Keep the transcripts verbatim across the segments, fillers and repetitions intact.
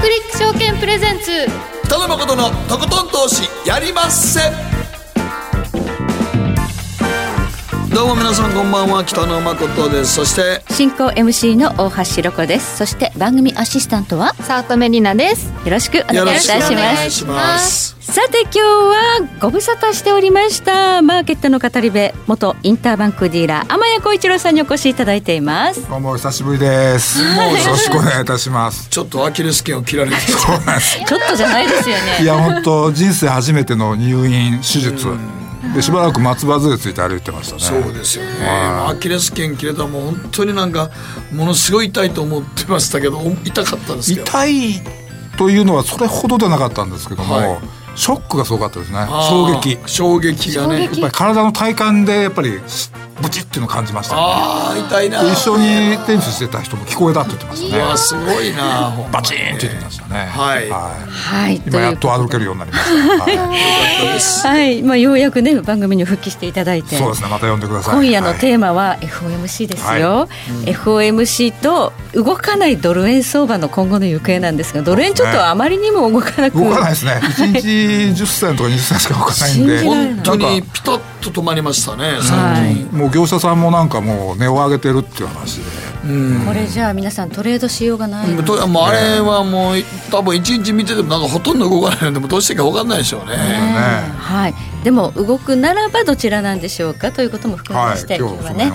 クリック証券プレゼンツ北野誠のとことん投資やりまっせ。どうも皆さんこんばんは、北野誠です。そして進行 エムシー の大橋ロコです。そして番組アシスタントはサートメリナです。よろしくお願いいたします。さて今日はご無沙汰しておりましたマーケットの語り部、元インターバンクディーラー天谷浩一郎さんにお越しいただいています。どうも久しぶりです。もうよろしくお願いいたします。ちょっとアキレス腱を切られてそうなんです。ちょっとじゃないですよね。いや本当人生初めての入院手術で、しばらく松葉杖ついて歩いてましたね。そうですよね、はい、アキレス腱切れたらもう本当になんかものすごい痛いと思ってましたけど、痛かったですけど、痛いというのはそれほどではなかったんですけども、はい、ショックがすごかったですね。衝撃衝撃がね、やっぱり体の体感でやっぱりブチッっていうのを感じましたね。あー痛いな。一緒にテニスしてた人も聞こえたって言ってましたね。いやすごいなバチーンって言ってましたね。はい、はいはい、今やっと歩けるようになりました、ね、はいはい、まあ、ようやくね番組に復帰していただいて。そうですね、また呼んでください。今夜のテーマは エフオーエムシー ですよ、はい、エフオーエムシー と動かないドル円相場の今後の行方なんですが、ドル円ちょっとあまりにも動かなく、ね、動かないですね、はい、いちにちじゅっせんとかにじゅっせんしか動かないんで、本当にピタッと止まりましたね最近、はい、もう業者さんもなんかもう値を上げてるっていう話で、うん、これじゃあ皆さんトレードしようがない、うん、もうあれはもう多分いちにち見ててもなんかほとんど動かないのでもどうしていいか分かんないでしょうね、えーはい、でも動くならばどちらなんでしょうかということも含めまして、はい、今日はね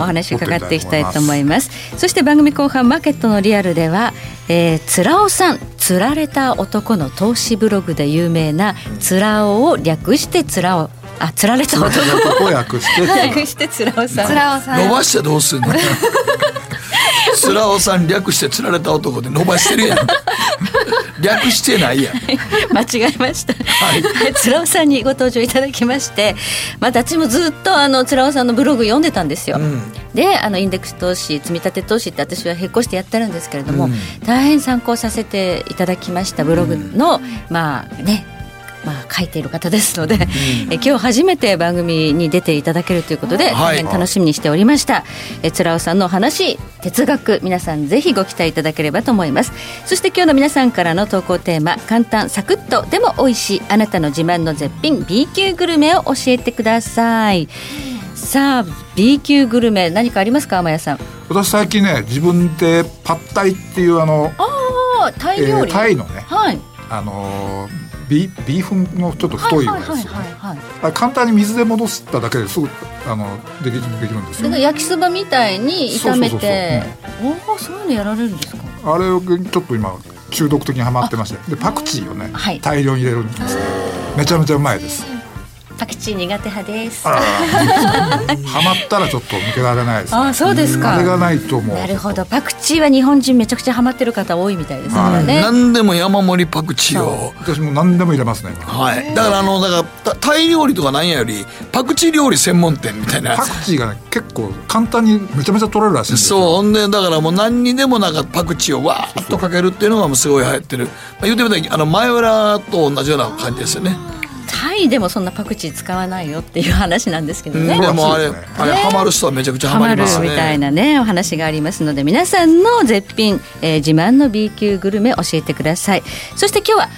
お話伺っていきたいと思います。そして番組後半マーケットのリアルでは、えー、つらおさん、つられた男の投資ブログで有名なつらおを略してつらお、あ、つられた男を略してつらおさん、つらおさん伸ばしてどうするのつらおさん略してつられた男で伸ばしてるやん略してないやん間違えました、はいはい、つらおさんにご登場いただきまして、まあ、私もずっとあのつらおさんのブログ読んでたんですよ、うん、であのインデックス投資積み立て投資って私は並行してやってるんですけれども、うん、大変参考させていただきましたブログの、うん、まあねまあ、書いている方ですので、うん、え今日初めて番組に出ていただけるということで、はい、大変楽しみにしておりました。えつらおさんのお話、哲学、皆さんぜひご期待いただければと思います。そして今日の皆さんからの投稿テーマ、簡単サクッとでも美味しいあなたの自慢の絶品 B 級グルメを教えてください。さあ B 級グルメ何かありますか、天谷さん。私最近ね自分でパッタイっていうあのあタイ料理、えー、タイのね、はい、あのービ, ビーフンのちょっと太いようなやつ、簡単に水で戻しただけですぐあの で, きできるんですよ。焼きそばみたいに炒めて、そういうのやられるんですか。あれをちょっと今中毒的にハマってまして、でパクチーをね、はい、大量に入れるんです、ね、めちゃめちゃうまいです。パクチー苦手派ですハマったらちょっと抜けられないです、ね、あそうですか。あれがないと思う。なるほど、パクチーは日本人めちゃくちゃハマってる方多いみたいですからね、はい、何でも山盛りパクチーを私も何でも入れますね、はい、だからあのだからタイ料理とかなんやよりパクチー料理専門店みたいな。パクチーが、ね、結構簡単にめちゃめちゃ取れるらしいんですよ。そうほんでだからもう何にでもなんかパクチーをわーっとかけるっていうのがもうすごい流行ってる、まあ、言うてみたらあのマヨラーと同じような感じですよね。タイでもそんなパクチー使わないよっていう話なんですけどね、うん、でもあれ、あれハマる人はめちゃくちゃハマりますね。ハマるみたいなねお話がありますので、皆さんの絶品、えー、自慢の B 級グルメ教えてください。そして今日は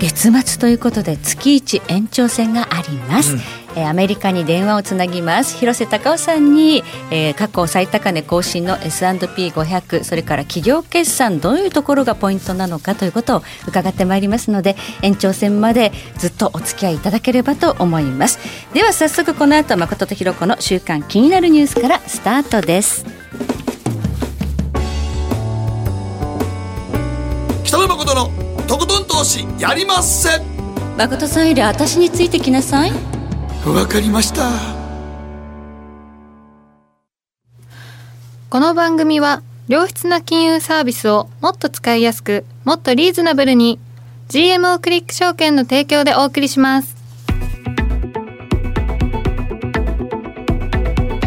月末ということで月一延長戦があります、うん、えー、アメリカに電話をつなぎます。広瀬隆夫さんに、えー、過去最高値更新の エスアンドピーごひゃく、 それから企業決算どういうところがポイントなのかということを伺ってまいりますので、延長戦までずっとお付き合いいただければと思います。では早速この後誠とひろ子の週刊気になるニュースからスタートです。北野誠のとことん投資やりまっせ。誠さんより私についてきなさい。わかりました。この番組は良質な金融サービスをもっと使いやすく、もっとリーズナブルに ジーエムオー クリック証券の提供でお送りします。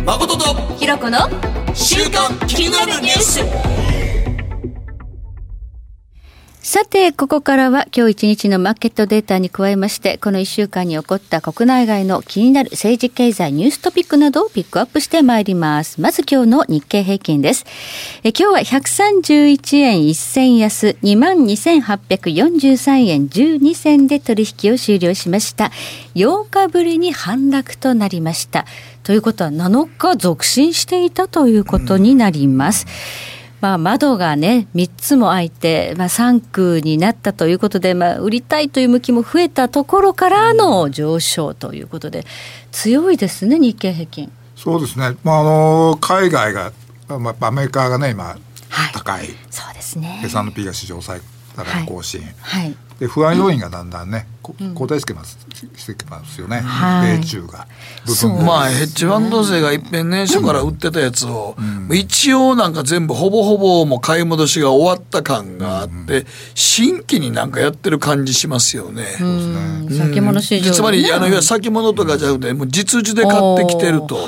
誠とひろこの週刊気になるニュース。さてここからは今日一日のマーケットデータに加えまして、このいっしゅうかんに起こった国内外の気になる政治経済ニューストピックなどをピックアップしてまいります。まず今日の日経平均です。え今日はひゃくさんじゅういちえんいっせんやす にまんにせんはっぴゃくよんじゅうさんえんじゅうにせんで取引を終了しました。ようかぶりに反落となりました。ということはなのか続伸していたということになります、うんまあ、窓がねみっつも開いて、まあ、さん区になったということで、まあ、売りたいという向きも増えたところからの上昇ということで強いですね日経平均。そうですね、まあ、あの海外が、まあ、アメリカがね今、はい、高いそうですね。 エスアンドピー が史上最高更新、はいはい、で不安要因がだんだんね、うん、後退してきます、してきますよね、はい、米中が部分で、まあ、ヘッジファンド勢が一遍年初から売ってたやつを、うん、一応なんか全部ほぼほぼもう買い戻しが終わった感があって、うんうん、新規になんかやってる感じしますよね。うん、うん、先物市場、ね、つまりあの先物とかじゃなくてもう実需で買ってきてると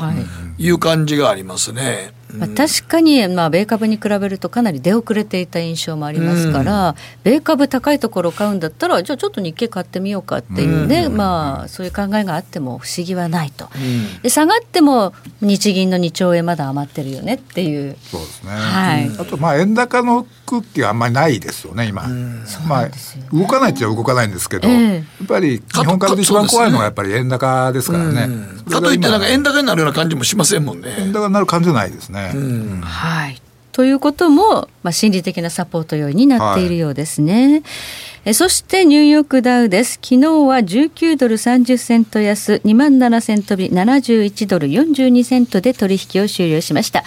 いう感じがありますね。まあ、確かに、まあ、米株に比べるとかなり出遅れていた印象もありますから、うん、米株高いところを買うんだったらじゃあちょっと日経買ってみようかっていうね、うんまあ、そういう考えがあっても不思議はないと、うん、で下がっても日銀のにちょうえんまだ余ってるよねっていう。そうですね、はい、あとまあ円高の空気はあんまりないですよね今、うんまあ、動かないっちゃ動かないんですけど、えー、やっぱり日本株で一番怖いのはやっぱり円高ですからね、うん、かといってなんか円高になるような感じもしませんもんね。円高になる感じじゃないですね。うんはい、ということも、まあ、心理的なサポート要因になっているようですね、はい、えそしてニューヨークダウです。昨日はじゅうきゅうドルさんじゅっセント安 にまんななせん 飛びななじゅういちドルよんじゅうにセントで取引を終了しました。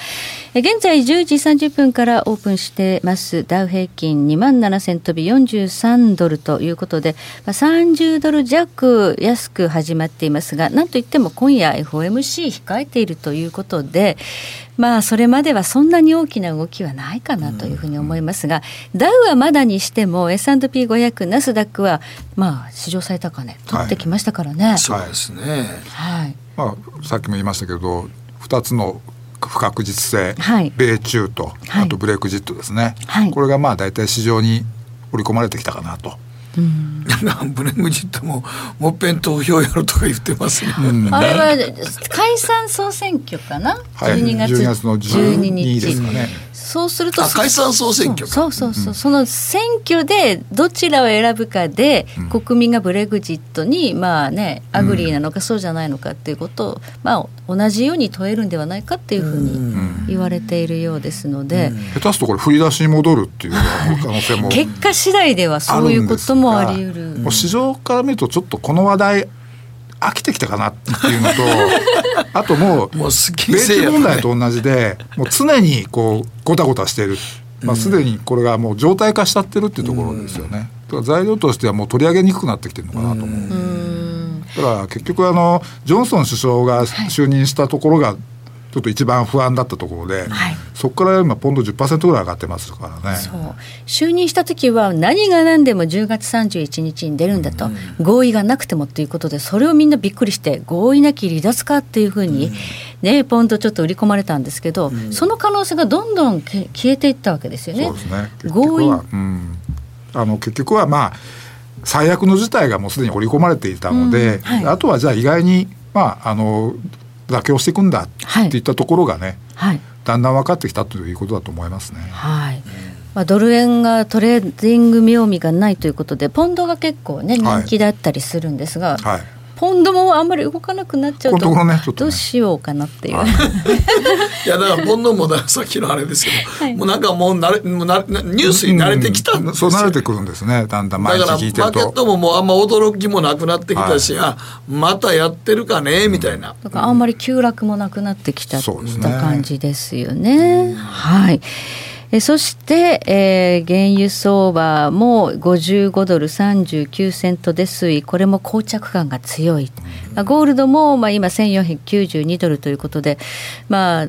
え現在じゅうじさんじゅっぷんからオープンしてますダウ平均 にまんななせん 飛びよんじゅうさんドルということで、まあ、さんじゅうドル弱安く始まっていますが、なんといっても今夜 エフオーエムシー 控えているということで、まあ、それまではそんなに大きな動きはないかなというふうに思いますが、ダウはまだにしても エスアンドピーごひゃく ナスダックはまあ史上最高値取ってきましたからね、はい、そうですね、はいまあ、さっきも言いましたけどふたつの不確実性、はい、米中とあとブレグジットですね、はい、これがまあ大体市場に織り込まれてきたかなと。うん、ブレグジットももっぺん投票やろとか言ってますね、うん、あれは解散総選挙かな、はい、じゅうにがつのじゅうににちですかね。そうすると解散総選挙かそうそうそう、うん、その選挙でどちらを選ぶかで、うん、国民がブレグジットにまあねアグリーなのかそうじゃないのかっていうことを、うんまあ、同じように問えるんではないかっていうふうに言われているようですので、うんうん、下手すとこれ振り出しに戻るっていう可能性も結果次第ではそういうこともあり得る。もう市場から見るとちょっとこの話題飽きてきたかなっていうのとあともう米中問題と同じでもう常にこうゴタゴタしている、まあ、すでにこれがもう常態化しちゃってるっていうところですよね。だから材料としてはもう取り上げにくくなってきてるのかなと思う。うんだから結局あのジョンソン首相が就任したところがちょっと一番不安だったところで、はい、そこから今ポンド じゅっパーセント ぐらい上がってますからね。そう就任した時は何が何でもじゅうがつさんじゅういちにちに出るんだと、うん、合意がなくてもということでそれをみんなびっくりして合意なき離脱かっていうふうに、うんね、ポンドちょっと売り込まれたんですけど、うん、その可能性がどんどん消えていったわけですよね。そうですね結局は合意、うん、あの結局はまあ最悪の事態がもうすでに織り込まれていたので、うんはい、あとはじゃあ意外にまああの妥協していくんだっていったところがね、はい、だんだん分かってきたということだと思いますね、はいまあ、ドル円がトレーディング妙味がないということでポンドが結構ね人気だったりするんですが、はいはいポンドもあんまり動かなくなっちゃう と, と、ねちょっとね、どうしようかなっていう。いやだからポンドもださっきのあれですけど、はい、もうなんかもう慣れもう慣れニュースに慣れてきたんですよ、うんうん、そう慣れてくるんですねだんだん毎日聞いてると。だからマーケットももうあんま驚きもなくなってきたし、はい、あまたやってるかねみたいな、うん、だからあんまり急落もなくなってきた、うん、感じですよね、うん、はいえそして、えー、原油相場もごじゅうごドルさんじゅうきゅうセントで推移これも膠着感が強い、まあ、ゴールドも、まあ、今せんよんひゃくきゅうじゅうにドルということでまあ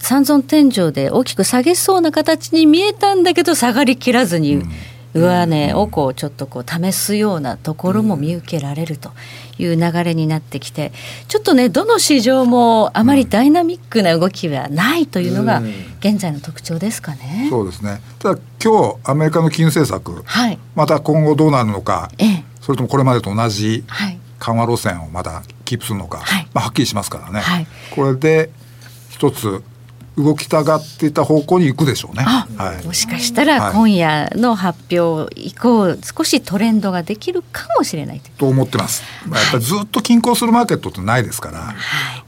三尊天井で大きく下げそうな形に見えたんだけど下がりきらずに、うん上値をこうちょっとこう試すようなところも見受けられるという流れになってきて、ちょっとねどの市場もあまりダイナミックな動きはないというのが現在の特徴ですかね。そうですね。ただ今日アメリカの金融政策、はい、また今後どうなるのか、ええ、それともこれまでと同じ緩和路線をまたキープするのか、はい、まあ、はっきりしますからね、はい、これで一つ動きたがっていた方向に行くでしょうね、はい、もしかしたら今夜の発表以降、はい、少しトレンドができるかもしれないと思ってます、まあ、やっぱりずっと均衡するマーケットってないですから、はい、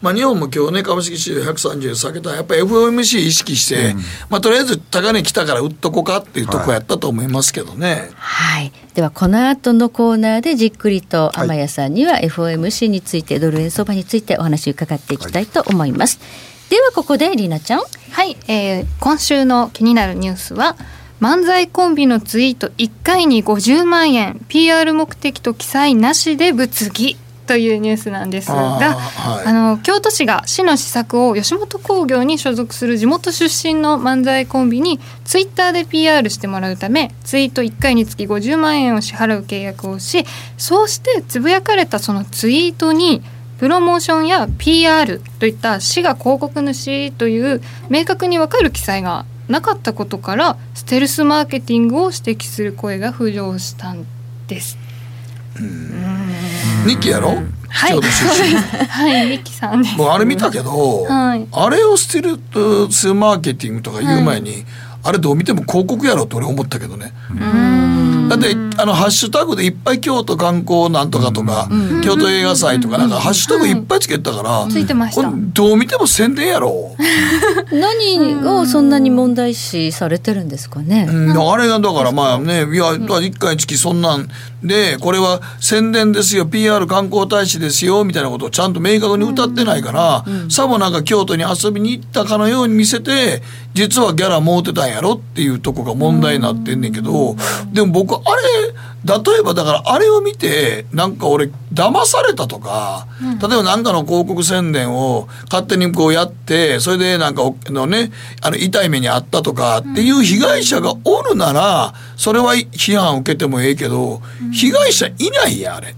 まあ、日本も今日ね株式市場ひゃくさんじゅう下げたらやっぱり エフオーエムシー 意識して、うん、まあ、とりあえず高値来たから売っとこうかっていうとこやったと思いますけどね、はいはい、ではこの後のコーナーでじっくりと天谷さんには エフオーエムシー について、はい、ドル円相場についてお話伺っていきたいと思います、はい。ではここでりなちゃん、はい、えー、今週の気になるニュースは、漫才コンビのツイートいっかいにごじゅうまんえん ピーアール 目的と記載なしで物議というニュースなんですが、あ、はい、あの京都市が市の施策を吉本興業に所属する地元出身の漫才コンビにツイッターで ピーアール してもらうため、ツイートいっかいにつきごじゅうまんえんを支払う契約をし、そうしてつぶやかれたそのツイートにプロモーションや ピーアール といった市が広告主という明確に分かる記載がなかったことから、ステルスマーケティングを指摘する声が浮上したんです。うーん、ニキやろ、はい、はい、ニキさんです。もうあれ見たけど、はい、あれをステルスマーケティングとか言う前に、はい、あれどう見ても広告やろと俺思ったけどね。うーん、だってあのハッシュタグでいっぱい京都観光なんとかとか、うん、京都映画祭とかなんかハッシュタグいっぱいつけたから、うん、ついてました。どう見ても宣伝やろ何がそんなに問題視されてるんですかね、うん、あれがだからまあね、いやいっかいにつきそんなんでこれは宣伝ですよ ピーアール 観光大使ですよみたいなことをちゃんと明確に歌ってないから、うんうん、さもなんか京都に遊びに行ったかのように見せて、実はギャラ儲てたんやろっていうとこが問題になってんねんけど、うん、でも僕あれ例えばだからあれを見てなんか俺騙されたとか、うん、例えばなんかの広告宣伝を勝手にこうやって、それでなんかのねあの痛い目にあったとかっていう被害者がおるならそれは批判を受けてもええけど、うん、被害者いないやあれ。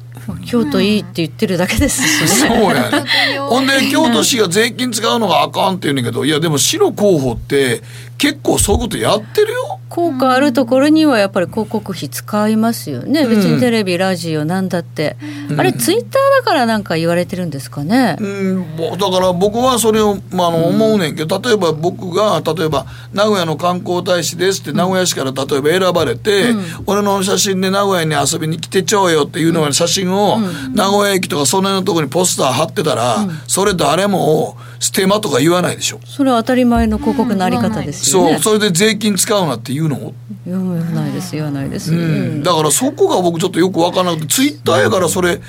京都いいって言ってるだけですしね、うん、そうやねほんで京都市が税金使うのがあかんって言うねんけど、いやでも市の候補って結構そういうことやってるよ。効果あるところにはやっぱり広告費使いますよね、うん、別にテレビラジオなんだって、うん、あれツイッターだからなんか言われてるんですかね、うん、だから僕はそれを、まあ、あの思うねんけど、例えば僕が例えば名古屋の観光大使ですって名古屋市から例えば選ばれて、うん、俺の写真で名古屋に遊びに来てちょうよっていうのが写真を名古屋駅とかその辺のところにポスター貼ってたら、うん、それ誰もステマとか言わないでしょ。それは当たり前の広告のあり方ですよ。そう、それで税金使うなって言うの？言わないです、言わないです、うん、だからそこが僕ちょっとよく分からなくて、ツイッターやからそれ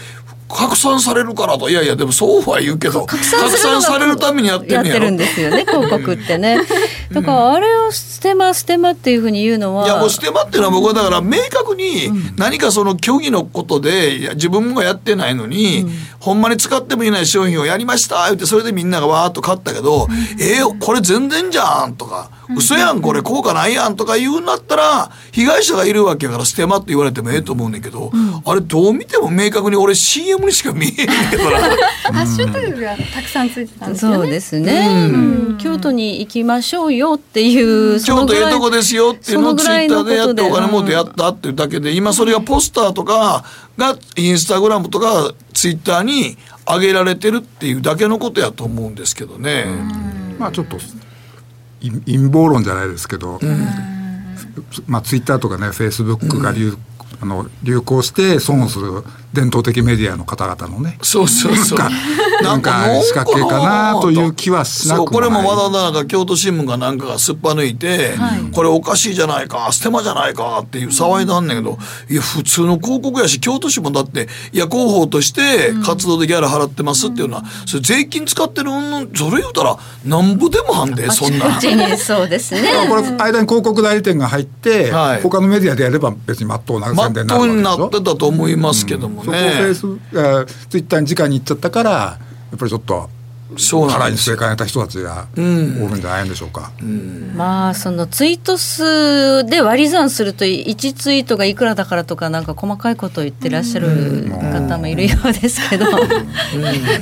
拡散されるからと、いやいやでもそうは言うけど拡散, 拡散されるためにやってるんやろ、やってるんですよね広告ってねだからあれをステマステマっていうふうに言うのは、いやもうステマっていうのは僕はだから明確に何かその虚偽のことで、いや自分もやってないのに、うん、ほんまに使ってもいない商品をやりました言ってそれでみんながわーっと買ったけど、うん、えー、これ全然じゃんとか嘘やんこれ効果ないやんとか言うんだったら被害者がいるわけやからステマって言われてもええと思うんだけど、うん、あれどう見ても明確に俺 シーエム にしか見えへんけどなハッシュタグがたくさんついてたんですよね。そうですね、うん、京都に行きましょうよっていうそのぐらい、京都ええとこですよっていうのをツイッターでやってお金もうてやったっていうだけで、今それがポスターとかがインスタグラムとかツイッターに上げられてるっていうだけのことやと思うんですけどね、うん、まあちょっと陰謀論じゃないですけど、うんまあ、ツイッターとかねフェイスブックが流、うん、あの流行して損をする伝統的メディアの方々のね、そうそうそうなんか仕掛けかなという気はしなくもない。そう、これもわざわざ京都新聞がなんかがすっぱ抜いて、はい、これおかしいじゃないかステマじゃないかっていう騒いだんねんけど、いや普通の広告やし京都市もだっていや広報として活動でギャラ払ってますっていうのは、うん、それ税金使ってるのそれ言うたらなんぼでもはんで、そんなそうですねこれ間に広告代理店が入って、はい、他のメディアでやれば別にまっとうな宣伝になるわけでしょ。まっとうになってたと思いますけども、うん、そこをフェイス、えー、ツイッターに直に行っちゃったからやっぱりちょっとかなり正解を得た人たちが多いんじゃないんでしょうか。うんうん、まあそのツイート数で割り算するといちツイートがいくらだからとかなんか細かいことを言ってらっしゃる方もいるようですけど、うんうん、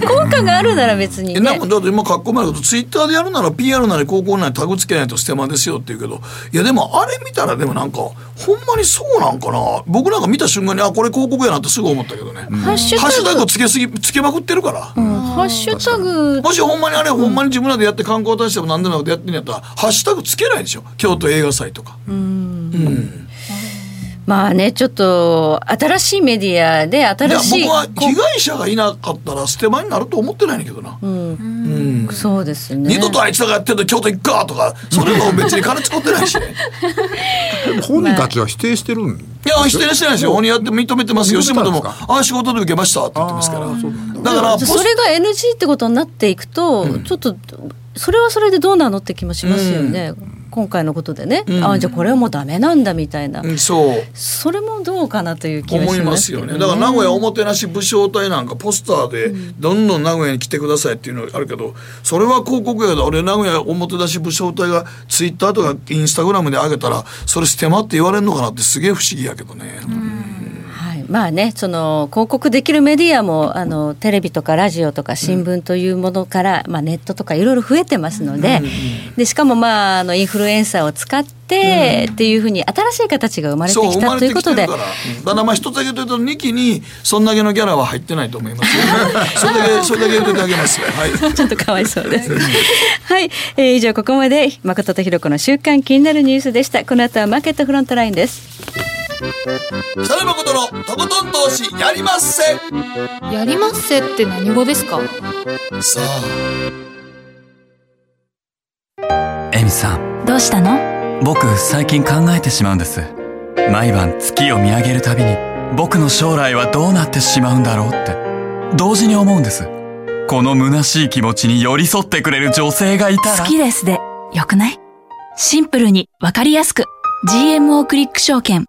効果があるなら別にね。なんかだって今格好前だとツイッターでやるなら ピーアール なり広告なりタグつけないとステマですよって言うけど、いやでもあれ見たらでもなんかほんまにそうなんかな。僕なんか見た瞬間にあこれ広告やなってすぐ思ったけどね。うん、ハッシュタグつけすぎつけまくってるから。うん、ハッシュタグもしほんまにあれ、うん、ほんまに自分らでやって観光大使でも何でもなくやってんやったらハッシュタグつけないでしょ。京都映画祭とか。うん、うん、まあねちょっと新しいメディアで新しい。いや僕は被害者がいなかったら捨て場になると思ってないんだけどな。うん、うん、そうですね。二度とあいつらがやってると京都行くかとかそれも別に金使ってないし、ね。本人たちは否定してるん。いや否定してないですよ。本人やって認めてます。吉本もあ仕事で受けましたって言ってますから。だからそれが エヌジー ってことになっていくと、うん、ちょっとそれはそれでどうなのって気もしますよね。うん、今回のことでね、うん、あじゃあこれはもうダメなんだみたいな、うん、そうそれもどうかなという気がしますけどね。思いますよね。だから名古屋おもてなし武将隊なんかポスターでどんどん名古屋に来てくださいっていうのあるけど、それは広告やけど俺名古屋おもてなし武将隊がツイッターとかインスタグラムで上げたらそれステマって言われるのかなってすげえ不思議やけどね。うん、はい、まあねその広告できるメディアもあのテレビとかラジオとか新聞というものから、うんまあ、ネットとかいろいろ増えてますので、うんうんうん、でしかもまああのインフルインフルエンサーを使って、うん、っていうふうに新しい形が生まれてきたということで、ただまあ一つだけ言うとにきにそんだけのギャラは入ってないと思いますよね。それだけそれだけ言うとあげます、はい、ちょっとかわいそうですはい、えー、以上ここまで誠とひろこの週刊気になるニュースでした。この後はマーケットフロントラインです。北野誠のとことん投資やりまっせ。やりまっせって何語ですか。さあエミさんどうしたの？僕最近考えてしまうんです。毎晩月を見上げるたびに僕の将来はどうなってしまうんだろうって同時に思うんです。この虚しい気持ちに寄り添ってくれる女性がいたら。好きですでよくない？シンプルにわかりやすく ジーエムオー クリック証券。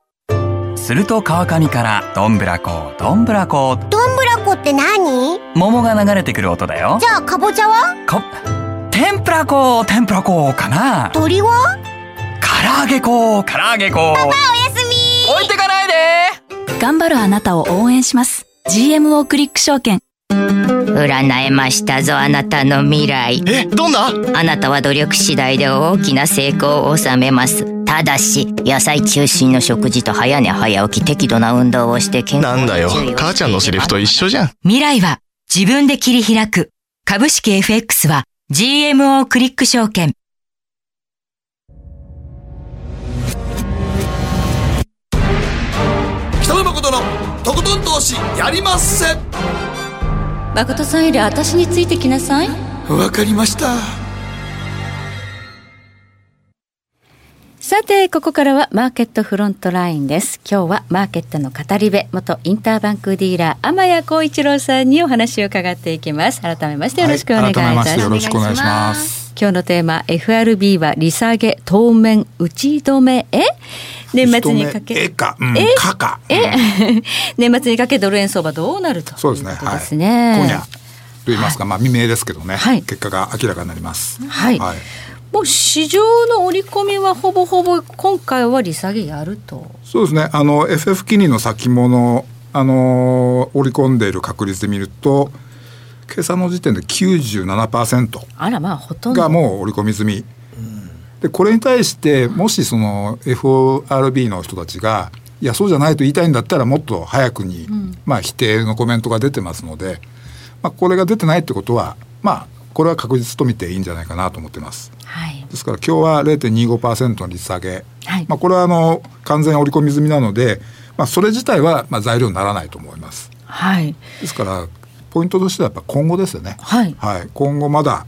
すると川上からどんぶらこどんぶらこどんぶらこって何？桃が流れてくる音だよ。じゃあかぼちゃは？か天ぷら粉天ぷら粉かな。鳥は唐揚げ粉唐揚げ粉。パパおやすみ。置いてかないで。頑張るあなたを応援します ジーエムオー クリック証券。占えましたぞあなたの未来。えどんな？あなたは努力次第で大きな成功を収めます。ただし野菜中心の食事と早寝早起き適度な運動をして健康に。なんだよ母ちゃんのセリフと一緒じゃん。未来は自分で切り開く。株式 エフエックス はジーエムオー クリック証券。北野誠のとことん投資やりまっせ。誠さんより私についてきなさい。わかりました。さてここからはマーケットフロントラインです。今日はマーケットの語り部元インターバンクディーラー天谷幸一郎さんにお話を伺っていきます。改めましてよろしくお願いいたします。はい、よろしくお願いします。今日のテーマ エフアールビー は利下げ当面打ち止めへ。年末にかけえか、うん、えかか、うん、え年末にかけドル円相場どうなると。そうですね、はい、ですね今夜といいますか、はい、まあ未明ですけどね、はい、結果が明らかになります。はい、はい、もう市場の織り込みはほぼほぼ今回は利下げやると。そうですねあの エフエフ 金利の先物あの織り込んでいる確率で見ると今朝の時点で きゅうじゅうななパーセント あらまあほとんどがもう織り込み済み、うん、でこれに対してもしその エフアールビー の人たちがいやそうじゃないと言いたいんだったらもっと早くに、うんまあ、否定のコメントが出てますので、まあ、これが出てないってことはまあこれは確実と見ていいんじゃないかなと思ってます。はい、ですから今日は れいてんにごパーセント の利下げ、はいまあ、これはあの完全織り込み済みなので、まあ、それ自体はまあ材料にならないと思います。はい、ですからポイントとしてはやっぱ今後ですよね、はいはい、今後まだ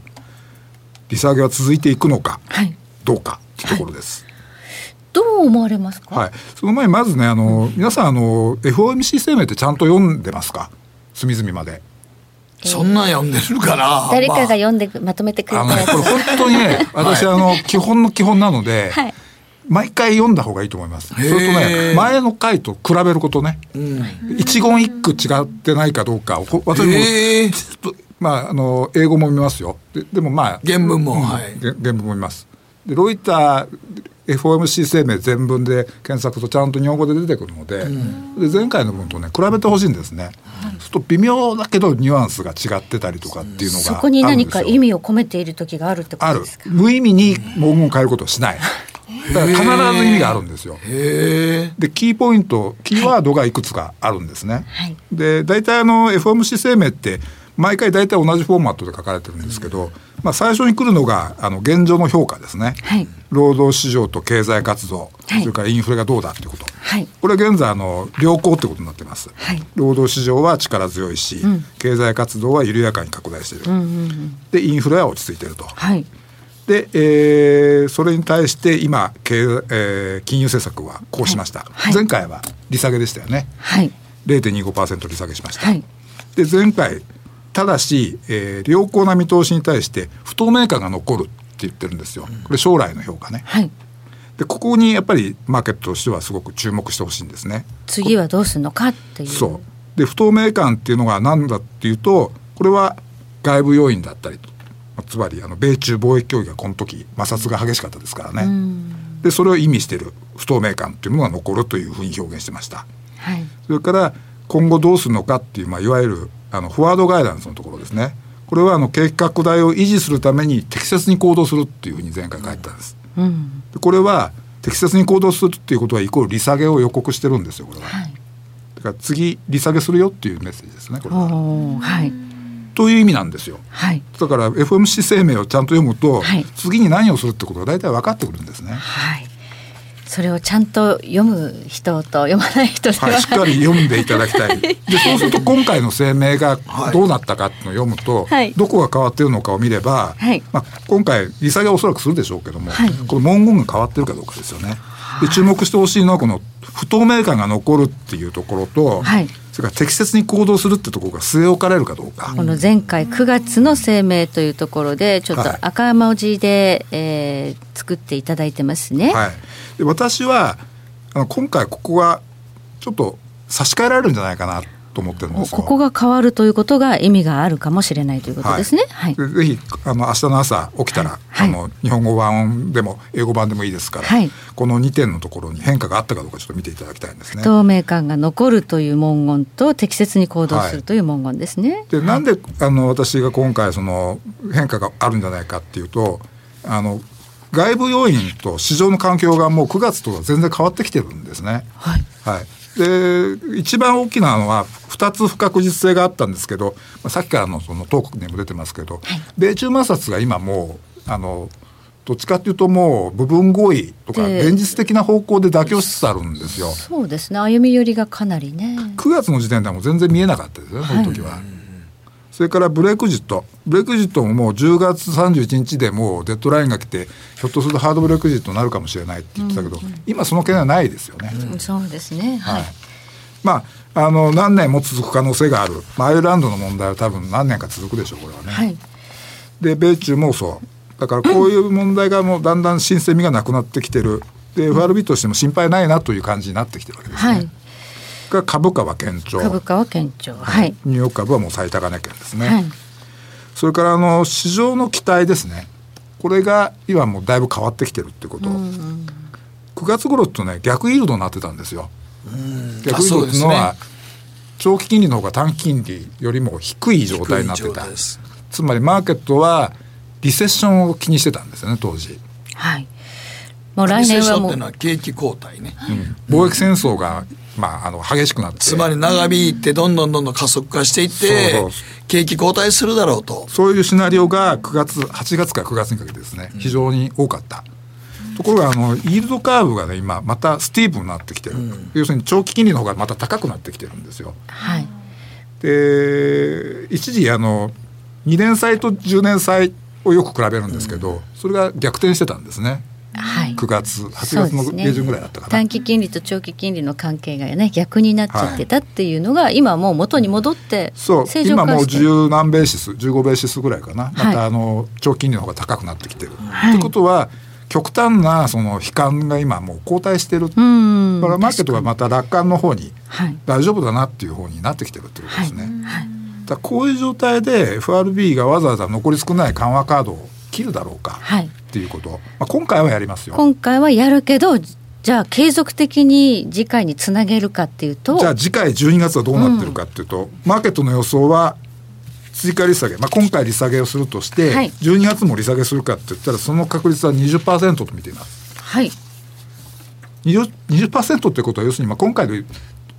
利下げは続いていくのかどうかというところです。はいはい、どう思われますか。はい、その前にまずねあの、うん、皆さんあの エフオーエムシー 声明ってちゃんと読んでますか。隅々までそんなん読んでるかな。誰かが読んでまとめてくれたやつ、まあ、あのこれ本当にね私、はい、あの基本の基本なので、はい、毎回読んだ方がいいと思います。それとね前の回と比べることね、うん、一言一句違ってないかどうかを私もまあ、あの英語も見ますよ。 で, でもまあ原文も、うん、はい、原文も見ます。でロイター エフオーエムシー 声明全文で検索とちゃんと日本語で出てくるの で,、うん、で前回の文とね比べてほしいんですね、うん、そうすると微妙だけどニュアンスが違ってたりとかっていうのがあるんですよ、うん、そこに何か意味を込めている時があるってことですか。ある。無意味に文言を変えることはしない。だから必ず意味があるんですよ。へでキーポイントキーワードがいくつかあるんですね、はい、で大体あの エフオーエムシー 声明って毎回大体同じフォーマットで書かれてるんですけど、うん、まあ、最初に来るのがあの現状の評価ですね、はい、労働市場と経済活動、はい、それからインフレがどうだということ、はい、これは現在あの良好ということになってます、はい、労働市場は力強いし、うん、経済活動は緩やかに拡大している、うんうんうん、でインフレは落ち着いていると、はい、でえー、それに対して今、えー、金融政策はこうしました、はいはい、前回は利下げでしたよね、はい、ゼロてんにーごパーセント 利下げしました、はい、で前回ただし、えー、良好な見通しに対して不透明感が残るって言ってるんですよ。これ将来の評価ね、はい、でここにやっぱりマーケットとしてはすごく注目してほしいんですね。次はどうするのかっていう。そうで不透明感っていうのが何だっていうと、これは外部要因だったりと、つまりあの米中貿易協議がこの時摩擦が激しかったですからね、うん、でそれを意味している不透明感というものが残るというふうに表現してました、はい、それから今後どうするのかっていう、まあ、いわゆるあのフォワードガイダンスのところですね。これはあの景気拡大を維持するために適切に行動するっていうふうに前回書いてたんです、うんうん、でこれは適切に行動するっていうことはイコール利下げを予告してるんですよこれは、はい、だから次利下げするよっていうメッセージですねこれは、はい、という意味なんですよ、はい、だから エフオーエムシー 声明をちゃんと読むと、はい、次に何をするってことが大体分かってくるんですね、はい、それをちゃんと読む人と読まない人では、はい、しっかり読んでいただきたい、はい、でそうすると今回の声明がどうなったかっていうのを読むと、はい、どこが変わってるのかを見れば、はい、まあ、今回利下げはおそらくするでしょうけども、はい、この文言が変わってるかどうかですよね。で注目してほしいのはこの不透明感が残るっていうところと、はい、それから適切に行動するってところが据え置かれるかどうか。この前回くがつの声明というところでちょっと赤文字で、はい、えー、作っていただいてますね、はい、で私はあの今回ここはちょっと差し替えられるんじゃないかなと思ってるんですよ。ここが変わるということが意味があるかもしれないということですね、はいはい、でぜひあの明日の朝起きたら、はい、あの日本語版でも英語版でもいいですから、はい、このにてんのところに変化があったかどうかちょっと見ていただきたいんですね。不透明感が残るという文言と適切に行動するという文言ですね、はい、でなんで、はい、あの私が今回その変化があるんじゃないかっていうと、あの外部要因と市場の環境がもうくがつとは全然変わってきてるんですね、はい、はい、で一番大きなのはふたつ不確実性があったんですけど、まあ、さっきからのそのトークにも出てますけど、はい、米中摩擦が今もうあのどっちかというともう部分合意とか現実的な方向で妥協しつつあるんですよ。そうですね、歩み寄りがかなりねくがつの時点ではもう全然見えなかったですね、はい、その時は。それからブレグジットブレグジットももうじゅうがつさんじゅういちにちでもうデッドラインが来て、ひょっとするとハードブレグジットになるかもしれないって言ってたけど、うんうん、今その懸念はないですよね、うん、そうですね、はい、まあ、あの何年も続く可能性がある、まあ、アイルランドの問題は多分何年か続くでしょうこれはね、はい、で米中もそうだからこういう問題がもうだんだん新鮮味がなくなってきてるで、うん、エフアールビー としても心配ないなという感じになってきてるわけですね、はい、株価は堅調、株価は堅調、はい、ニューヨーク株はもう最高値圏ですね、はい、それからあの市場の期待ですね、これが今もうだいぶ変わってきてるってこと、うんうん、くがつ頃とね逆イールドになってたんですよ、うん、逆イールドっていうのは長期金利の方が短期金利よりも低い状態になってた、つまりマーケットはリセッションを気にしてたんですよね当時、はい、もう来年はもうリセッションっていうのは景気後退ね、うん、貿易戦争が、まあ、あの激しくなって、つまり長引いてどんどんどんどん加速化していって、うん、そうそうそう景気後退するだろうと、そういうシナリオがくがつはちがつからくがつにかけてですね、うん、非常に多かった、うん、ところがあのイールドカーブがね今またスティーブになってきてる、うん、要するに長期金利の方がまた高くなってきてるんですよ、はい、で一時あのにねんさいとじゅうねんさいをよく比べるんですけど、うん、それが逆転してたんですね、はい、くがつはちがつの下旬ぐらいだったかな、ね、短期金利と長期金利の関係が、ね、逆になっちゃってたっていうのが、はい、今もう元に戻って正常化して、そう今もうじゅうなんベーシスじゅうごベーシスぐらいかな、はい、またあの長期金利の方が高くなってきてる、はい、ということは極端なその悲観が今もう後退してる、うん、だからマーケットがまた楽観の方に、はい、大丈夫だなっていう方になってきてるってことですね、はいはい、だからこういう状態で エフアールビー がわざわざ残り少ない緩和カードを切るだろうか、はい、っていうこと、まあ、今回はやりますよ。今回はやるけど、じゃあ継続的に次回につなげるかっていうと、じゃあ次回じゅうにがつはどうなってるかっていうと、うん、マーケットの予想は追加利下げ、まあ、今回利下げをするとして、はい、じゅうにがつも利下げするかって言ったらその確率は にじゅっパーセント と見ています、はい、にじゅっパーセント ってことは要するにまあ今回で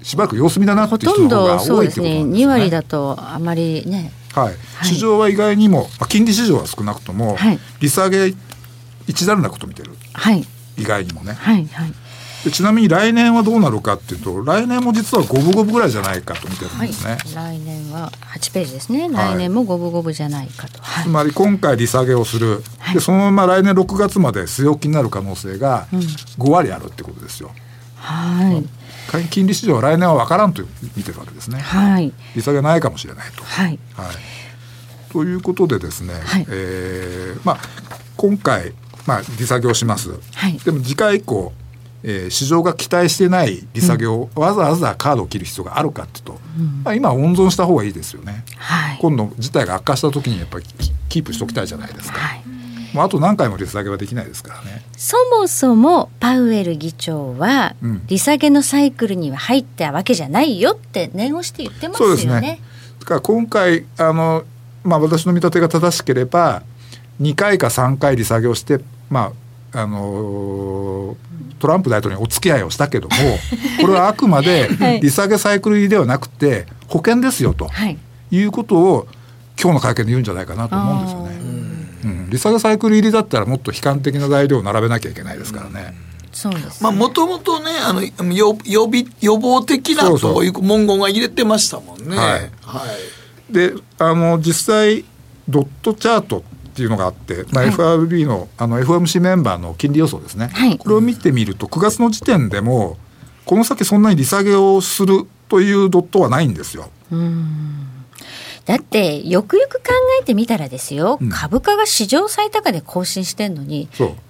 しばらく様子見だなっていう人の方が多いってことなんですね。ほとんどそうですね。にわりだとあまりね、はい、市場は意外にも、まあ、金利市場は少なくとも、はい、利下げ一段落と見てる、はい、意外にもね、はいはい、でちなみに来年はどうなるかっていうと、来年も実は五分五分ぐらいじゃないかと見てるんですね、はい、来年ははちページですね。来年も五分五分じゃないかと、はい、つまり今回利下げをする、はい、でそのまま来年ろくがつまで据え置きになる可能性がごわりあるってことですよ、うん、はい、うん金利市場は来年は分からんと見てるわけですね、はい、利下げないかもしれないと、はいはい、ということでですね、はい、えーまあ、今回、まあ、利下げをします、はい、でも次回以降、えー、市場が期待してない利下げをわざわざカードを切る必要があるかっていうと、うんまあ、今は温存した方がいいですよね、はい、今度事態が悪化した時にやっぱりキープしておきたいじゃないですか、はい、あと何回も利下げはできないですからね。そもそもパウエル議長は利下げのサイクルには入ったわけじゃないよって念押して言ってますよね。そうですね。だから今回あの、まあ、私の見立てが正しければにかいかさんかい利下げをして、まああのー、トランプ大統領にお付き合いをしたけどもこれはあくまで利下げサイクルではなくて保険ですよと、はい、いうことを今日の会見で言うんじゃないかなと思うんですよね。うん、利下げサイクル入りだったらもっと悲観的な材料を並べなきゃいけないですからね。もともとね、あの予備予防的なという文言が入れてましたもんね。はいはい、であの実際ドットチャートっていうのがあって、まあ、エフアールビー の、はい、あの エフオーエムシー メンバーの金利予想ですね、はい、これを見てみるとくがつの時点でもこの先そんなに利下げをするというドットはないんですよ。うーん、だってよくよく考えてみたらですよ、うん、株価が史上最高で更新してんのに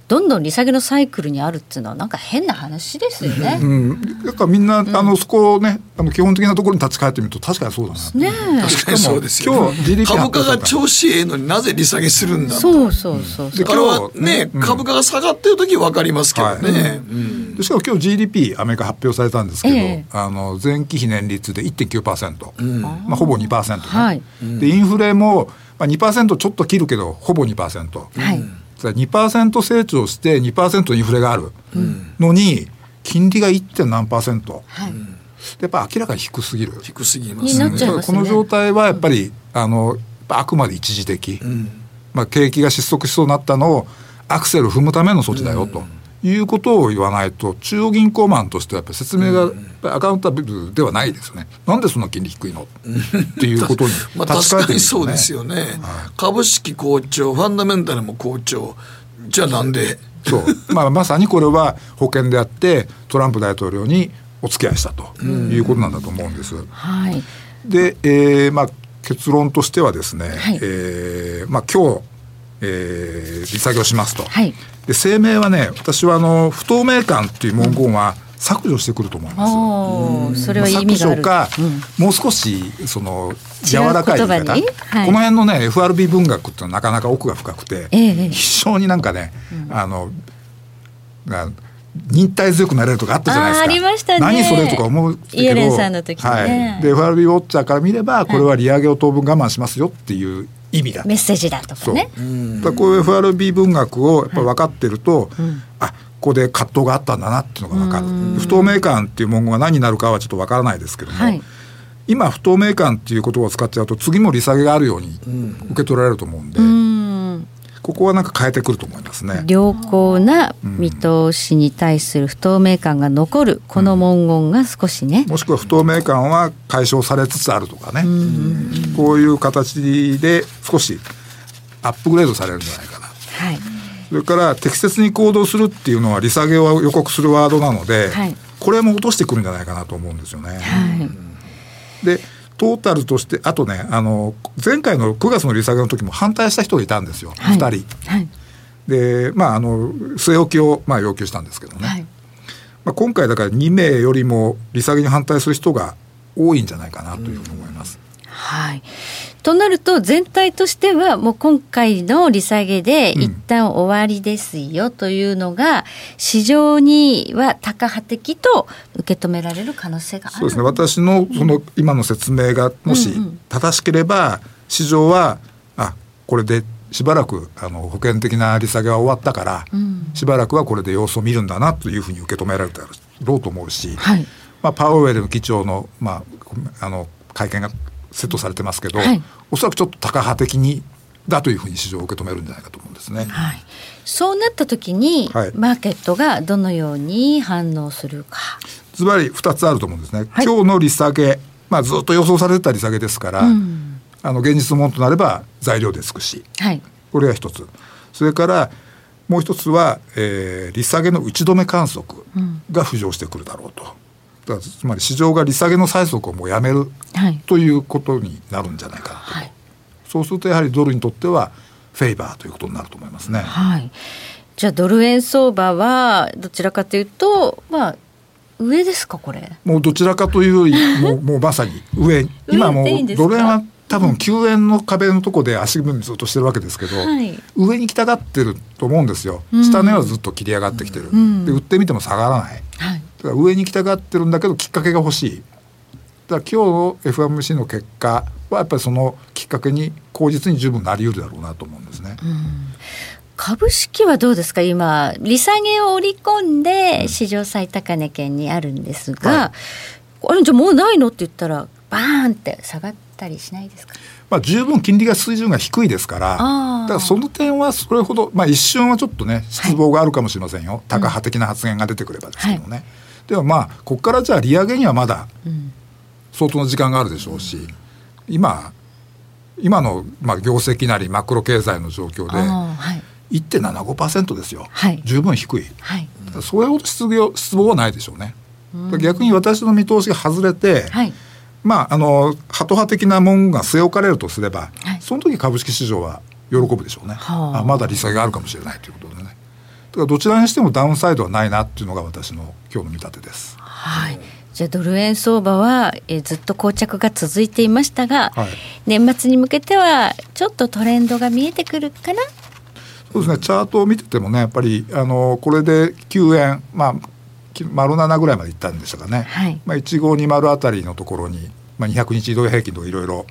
どんどん利下げのサイクルにあるっていうのはなんか変な話ですよね、うん、だからみんな、うん、あのそこをね、あの基本的なところに立ち返ってみると確かにそうだな、ね、確かにそうですよ、ね、今日 ジーディーピー 株価が調子いいのになぜ利下げするんだと、そうそうそうそう、でこれはね、うん、株価が下がってる時は分かりますけどね、はい、うん、でしかも今日 ジーディーピー アメリカ発表されたんですけど、えー、あの前期比年率で いってんきゅうパーセント、うんまあ、ほぼ にパーセント、ね、はい、でインフレも、まあ、にパーセント ちょっと切るけどほぼ にパーセント、はい、にパーセント 成長して にパーセント インフレがあるのに金利が いってん 何%、はい、やっぱり明らかに低すぎる低すぎますね、うん、この状態はやっぱり、うん、あのあくまで一時的、うんまあ、景気が失速しそうになったのをアクセル踏むための措置だよと、うん、いうことを言わないと中央銀行マンとしてはやっぱり説明が、うん、アカウンタブルではないですよね。なんでそんな金利低いのっていうことに立ち返ってみる、ね、まあ、確かにそうですよね、はい、株式好調、ファンダメンタルも好調、じゃあなんでそう、まあ、まさにこれは保険であってトランプ大統領にお付き合いしたということなんだと思うんです、はい、で、えーまあ、結論としてはですね、はい、えーまあ、今日えー、利下げをしますと、はい、で声明はね、私はあの不透明感という文言は削除してくると思います。それは意味がある、まあ、削除か、うん、もう少しその柔らかい言い方、はい、この辺のね エフアールビー 文学ってのはなかなか奥が深くて、ええ、非常になんかね、うん、あの忍耐強くなれるとかあったじゃないですか。あ、ありましたね。何それとか思うけど、イエレンさんの時にね、はい、で エフアールビー ウォッチャーから見ればこれは利上げを当分我慢しますよっていう意味だ、メッセージだとかね。そう、うん、だこういう エフアールビー 文学をやっぱ分かってると、はい、うん、あ、ここで葛藤があったんだなっていうのが分かる、うん、不透明感っていう文言が何になるかはちょっと分からないですけども、はい、今不透明感っていう言葉を使っちゃうと次も利下げがあるように受け取られると思うんで、うん、ここはなんか変えてくると思いますね。良好な見通しに対する不透明感が残る、この文言が少しね、うん、もしくは不透明感は解消されつつあるとかね、うん、こういう形で少しアップグレードされるんじゃないかな、はい、それから適切に行動するっていうのは利下げを予告するワードなので、はい、これも落としてくるんじゃないかなと思うんですよね、はい、でトータルとしてあとね、あの前回のくがつの利下げの時も反対した人がいたんですよ、はい、ふたり、はい、でまああの据え置きをまあ要求したんですけどね、はい、まあ、今回だからにめいよりも利下げに反対する人が多いんじゃないかなというふうに思います、うん、はい、となると全体としてはもう今回の利下げで一旦終わりですよというのが市場にはタカ派的と受け止められる可能性がある。そうですね、私 の, その今の説明がもし正しければ、うんうん、市場はあこれでしばらくあの保険的な利下げは終わったから、うん、しばらくはこれで様子を見るんだなというふうに受け止められたろうと思うし、はい、まあ、パウエル議長の、まあ、あの会見がセットされてますけど、はい、おそらくちょっとタカ派的にだというふうに市場を受け止めるんじゃないかと思うんですね、はい、そうなった時に、はい、マーケットがどのように反応するか、ズバリふたつあると思うんですね、はい、今日の利下げ、まあ、ずっと予想されてた利下げですから、うん、あの現実のものとなれば材料でつくし、はい、これがひとつ、それからもうひとつは、えー、利下げの打ち止め観測が浮上してくるだろうと、うん、つまり市場が利下げの催促をもうやめる、はい、ということになるんじゃないかと、はい、そうするとやはりドルにとってはフェイバーということになると思いますね、はい、じゃあドル円相場はどちらかというと、まあ、上ですか、これもうどちらかというよりも う, もうまさに上今もうドル円は多分きゅうえんの壁のとこで足踏みずっとしてるわけですけど、はい、上に来たがってると思うんですよ、うん、下値はずっと切り上がってきてる、うん、で売ってみても下がらない、はい、上に来たがってるんだけどきっかけが欲しい。だから今日の エフオーエムシー の結果はやっぱりそのきっかけに口実に十分なり得るだろうなと思うんですね、うん、株式はどうですか、今利下げを織り込んで史上最高値圏にあるんですが、うん、あれじゃもうないのって言ったらバーンって下がったりしないですか、まあ、十分金利が水準が低いですから、だからその点はそれほど、まあ、一瞬はちょっとね失望があるかもしれませんよ、はい、タカ派的な発言が出てくればですけどね、はい、ではまあここからじゃあ利上げにはまだ相当の時間があるでしょうし、うん、今, 今のまあ業績なりマクロ経済の状況で いってんななごパーセント ですよ、はい、十分低い、はい、それほど失業失望はないでしょうね、うん、逆に私の見通しが外れて、はい、まああのハト派的なもんが据え置かれるとすれば、はい、その時株式市場は喜ぶでしょうね、はあ、あまだ利下げがあるかもしれないということでね、だからどちらにしてもダウンサイドはないなっていうのが私の今日の見立てです、はい、じゃあドル円相場はえずっと膠着が続いていましたが、はい、年末に向けてはちょっとトレンドが見えてくるかな。そうですね、チャートを見ててもねやっぱりあのこれできゅうえん、まあ、丸ななぐらいまでいったんでしたかね、はい、まあ、いちごにまるあたりのところに、まあ、にひゃくにち移動平均といろいろ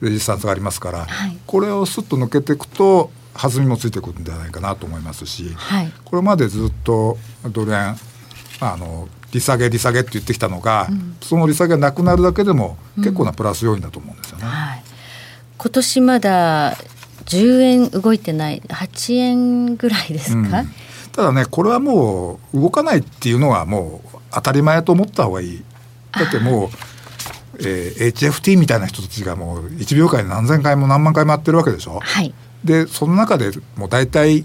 レジスタンスがありますから、はい、これをスッと抜けていくと弾みもついてくるんじゃないかなと思いますし、はい、これまでずっとドル円あの利下げ利下げって言ってきたのが、うん、その利下げがなくなるだけでも結構なプラス要因だと思うんですよね、うん、はい、今年まだじゅうえん動いてないはちえんぐらいですか、うん、ただねこれはもう動かないっていうのはもう当たり前と思った方がいい。だってもうえー、エイチエフティー みたいな人たちがもういちびょうかんで何千回も何万回もやってるわけでしょ、はい、でその中でもう大体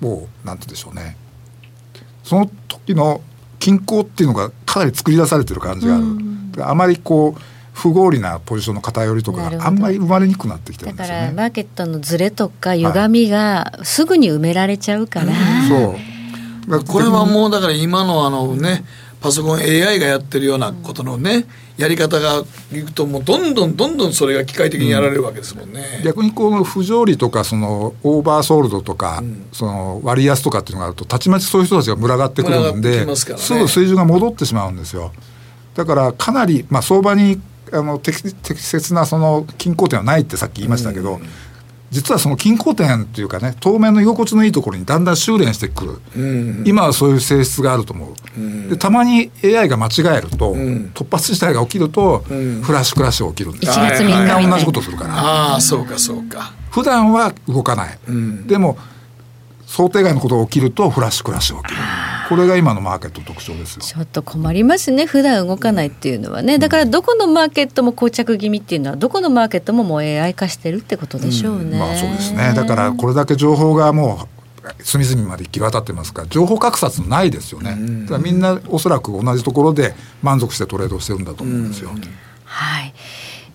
もうなんて言うんでしょうね、その時の均衡っていうのがかなり作り出されてる感じがある、うん、だからあまりこう不合理なポジションの偏りとかがあんまり生まれにくくなってきてるんですよね。だからマーケットのズレとか歪みがすぐに埋められちゃうから、はい、そうだからこれはもうだから今のあのね、うん、パソコン エーアイ がやってるようなことのね、うん、やり方がいくともうどんどんどんどんそれが機械的にやられるわけですもんね、うん、逆にこの不条理とかそのオーバーソールドとか、うん、その割安とかっていうのがあるとたちまちそういう人たちが群がってくるんで、ね、すぐ水準が戻ってしまうんですよ。だからかなり、まあ、相場にあの 適, 適切なその均衡点はないってさっき言いましたけど、うん、実はその均衡点というかね、当面の居心地のいいところにだんだん修練してくる、うん、今はそういう性質があると思う、うん、でたまに エーアイ が間違えると、うん、突発事態が起きると、うん、フラッシュクラッシュが起きるんです。いちがつみっかみんな同じことするから、ああそうかそうか、普段は動かない、うん、でも想定外のことが起きるとフラッシュクラッシュが起きる。これが今のマーケットの特徴ですよ。ちょっと困りますね、普段動かないっていうのはね、だからどこのマーケットも膠着気味っていうのはどこのマーケットももう エーアイ 化してるってことでしょうね、うん、まあそうですね。だからこれだけ情報がもう隅々まで行き渡ってますから、情報格差ないですよね、うん、だからみんなおそらく同じところで満足してトレードしてるんだと思うんですよ、うん、はい。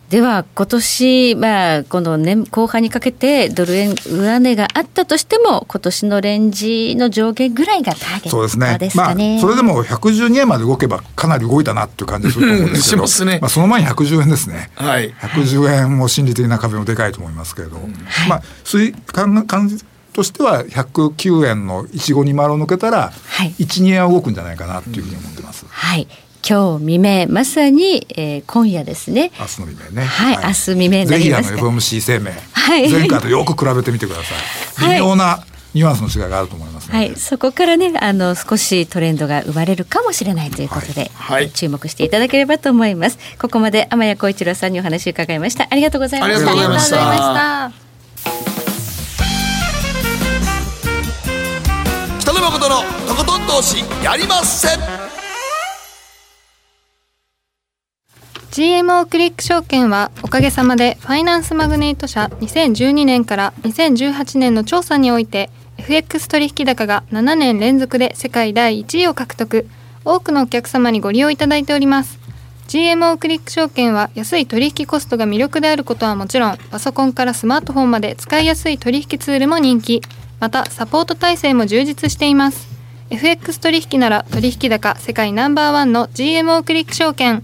では今年、まあ、この年後半にかけてドル円上値があったとしても今年のレンジの上限ぐらいがターゲットですかね。そうですね、まあ、それでもひゃくじゅうにえんまで動けばかなり動いたなっていう感じすると思うんですけどます、ねまあ、その前にひゃくじゅうえんですね、はい、ひゃくじゅうえんも心理的な壁もでかいと思いますけれど、はいまあ、水感じとしてはひゃくきゅうえんのいちごにまるを抜けたら、はい、いち、にえんは動くんじゃないかなというふうに思ってます、うん、はい今日未明まさに、えー、今夜ですね明日の未明ね、はいはい、明日未明になりますぜひあの エフオーエムシー 声明、はい、前回とよく比べてみてください、はい、微妙なニュアンスの違いがあると思いますので、はい、そこからねあの少しトレンドが生まれるかもしれないということで、はいはい、注目していただければと思います。ここまで天谷浩一郎さんにお話を伺いました。ありがとうございました。ありがとうございました。北野誠のとことん投資やりません。ジーエムオー クリック証券はおかげさまでファイナンスマグネート社にせんじゅうにねんからにせんじゅうはちねんの調査において エフエックス 取引高がななねん連続で世界だいいちいを獲得、多くのお客様にご利用いただいております。 ジーエムオー クリック証券は安い取引コストが魅力であることはもちろん、パソコンからスマートフォンまで使いやすい取引ツールも人気、またサポート体制も充実しています。 エフエックス 取引なら取引高世界ナンバーワンの ジーエムオー クリック証券、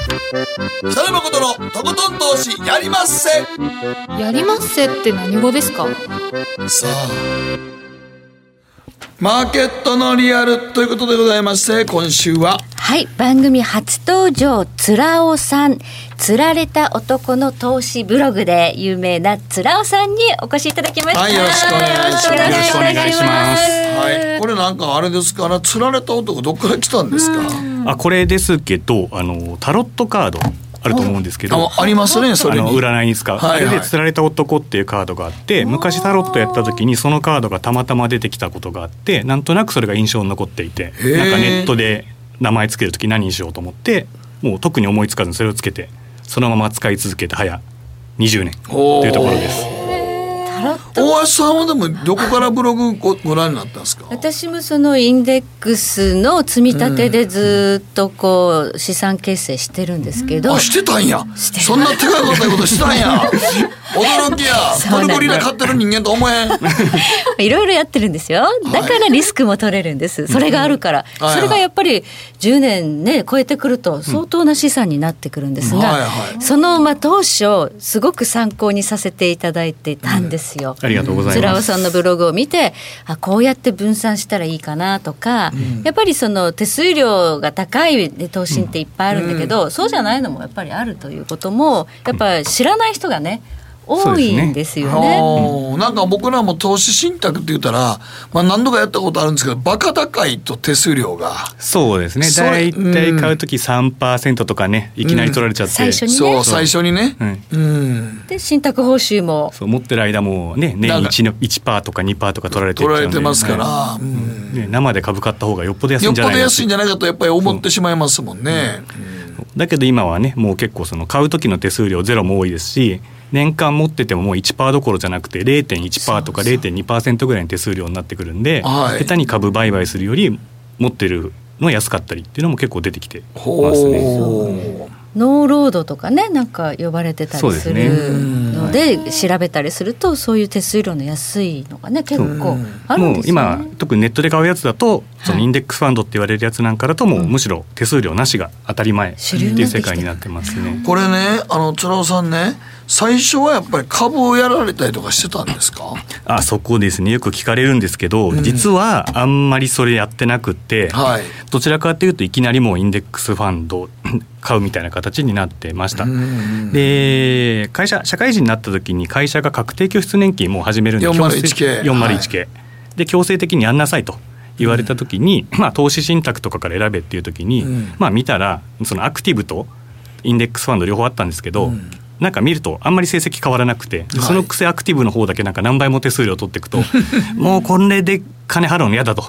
北野誠のとことん投資やりまっせ。やりまっせって何語ですか？さあマーケットのリアルということでございまして、今週ははい番組初登場つらおさん、釣られた男の投資ブログで有名なつらおさんにお越しいただきました。はいよろしくお願いします。よろしくお願いします。はいこれなんかあれですから釣られた男どっから来たんですか？あこれですけどあのタロットカードあると思うんですけど あ, ありますねそれにあの占いに使う、はいはい、あれで釣られた男っていうカードがあって、昔タロットやった時にそのカードがたまたま出てきたことがあって、なんとなくそれが印象に残っていて、なんかネットで名前つける時何にしようと思ってもう特に思いつかずにそれをつけてそのまま使い続けて早にじゅうねんというところです。大橋さんはでもどこからブログ ご, ご覧になったんですか？私もそのインデックスの積み立てでずっとこう資産形成してるんですけど、うん、あしてたんやしてそんな手がかかったことしてたんや驚きやトルコリラ買ってる人間と思えんいろいろやってるんですよ。だからリスクも取れるんです、はい、それがあるから、うんはいはい、それがやっぱりじゅうねんね超えてくると相当な資産になってくるんですが、うんはいはい、そのまあ当初すごく参考にさせていただいてたんです、うんありがとうございます。つらおさんのブログを見てあこうやって分散したらいいかなとか、うん、やっぱりその手数料が高い投資っていっぱいあるんだけど、うん、そうじゃないのもやっぱりあるということもやっぱ知らない人がね、うん多いんですよ ね, ですね。なんか僕らも投資信託って言ったら、まあ、何度かやったことあるんですけどバカ高いと手数料がそうですねだいたい買うとき さんパーセント とかねいきなり取られちゃって、うん、最初にねそう最初にね、はいうん、で信託報酬もそう持ってる間もね年 1, 1% とか にパーセント とか取られてる取られてますから、はいうんね、生で株買った方がよっぽど安いんじゃないかよっぽど安いんじゃないかとやっぱり思ってしまいますもんね、うんうん、だけど今はねもう結構その買うときの手数料ゼロも多いですし年間持っててももう いちパーセント どころじゃなくて れいてんいちパーセント とか れいてんにパーセント ぐらいの手数料になってくるんで、はい、下手に株売買するより持ってるの安かったりっていうのも結構出てきてますね。ノーロードとかねなんか呼ばれてたりするの で, で、ね、調べたりするとそういう手数料の安いのがね結構あるんですよね。もう今特にネットで買うやつだとそのインデックスファンドって言われるやつなんかだともうむしろ手数料なしが当たり前っていう世界になってますね、うん、これねあのつらおさんね最初はやっぱり株をやられたりとかしてたんですか？あそこですねよく聞かれるんですけど、うん、実はあんまりそれやってなくて、はい、どちらかというといきなりもうインデックスファンド買うみたいな形になってました、うん、で会社社会人になった時に会社が確定拠出年金もう始めるんで よんまるいちけい よんまるいちけい、はい、で強制的にやんなさいと言われた時に、うんまあ、投資信託とかから選べっていう時に、うんまあ、見たらそのアクティブとインデックスファンド両方あったんですけど、うん、なんか見るとあんまり成績変わらなくて、はい、そのくせアクティブの方だけなんか何倍も手数料取っていくともうこれで金払うの嫌だと、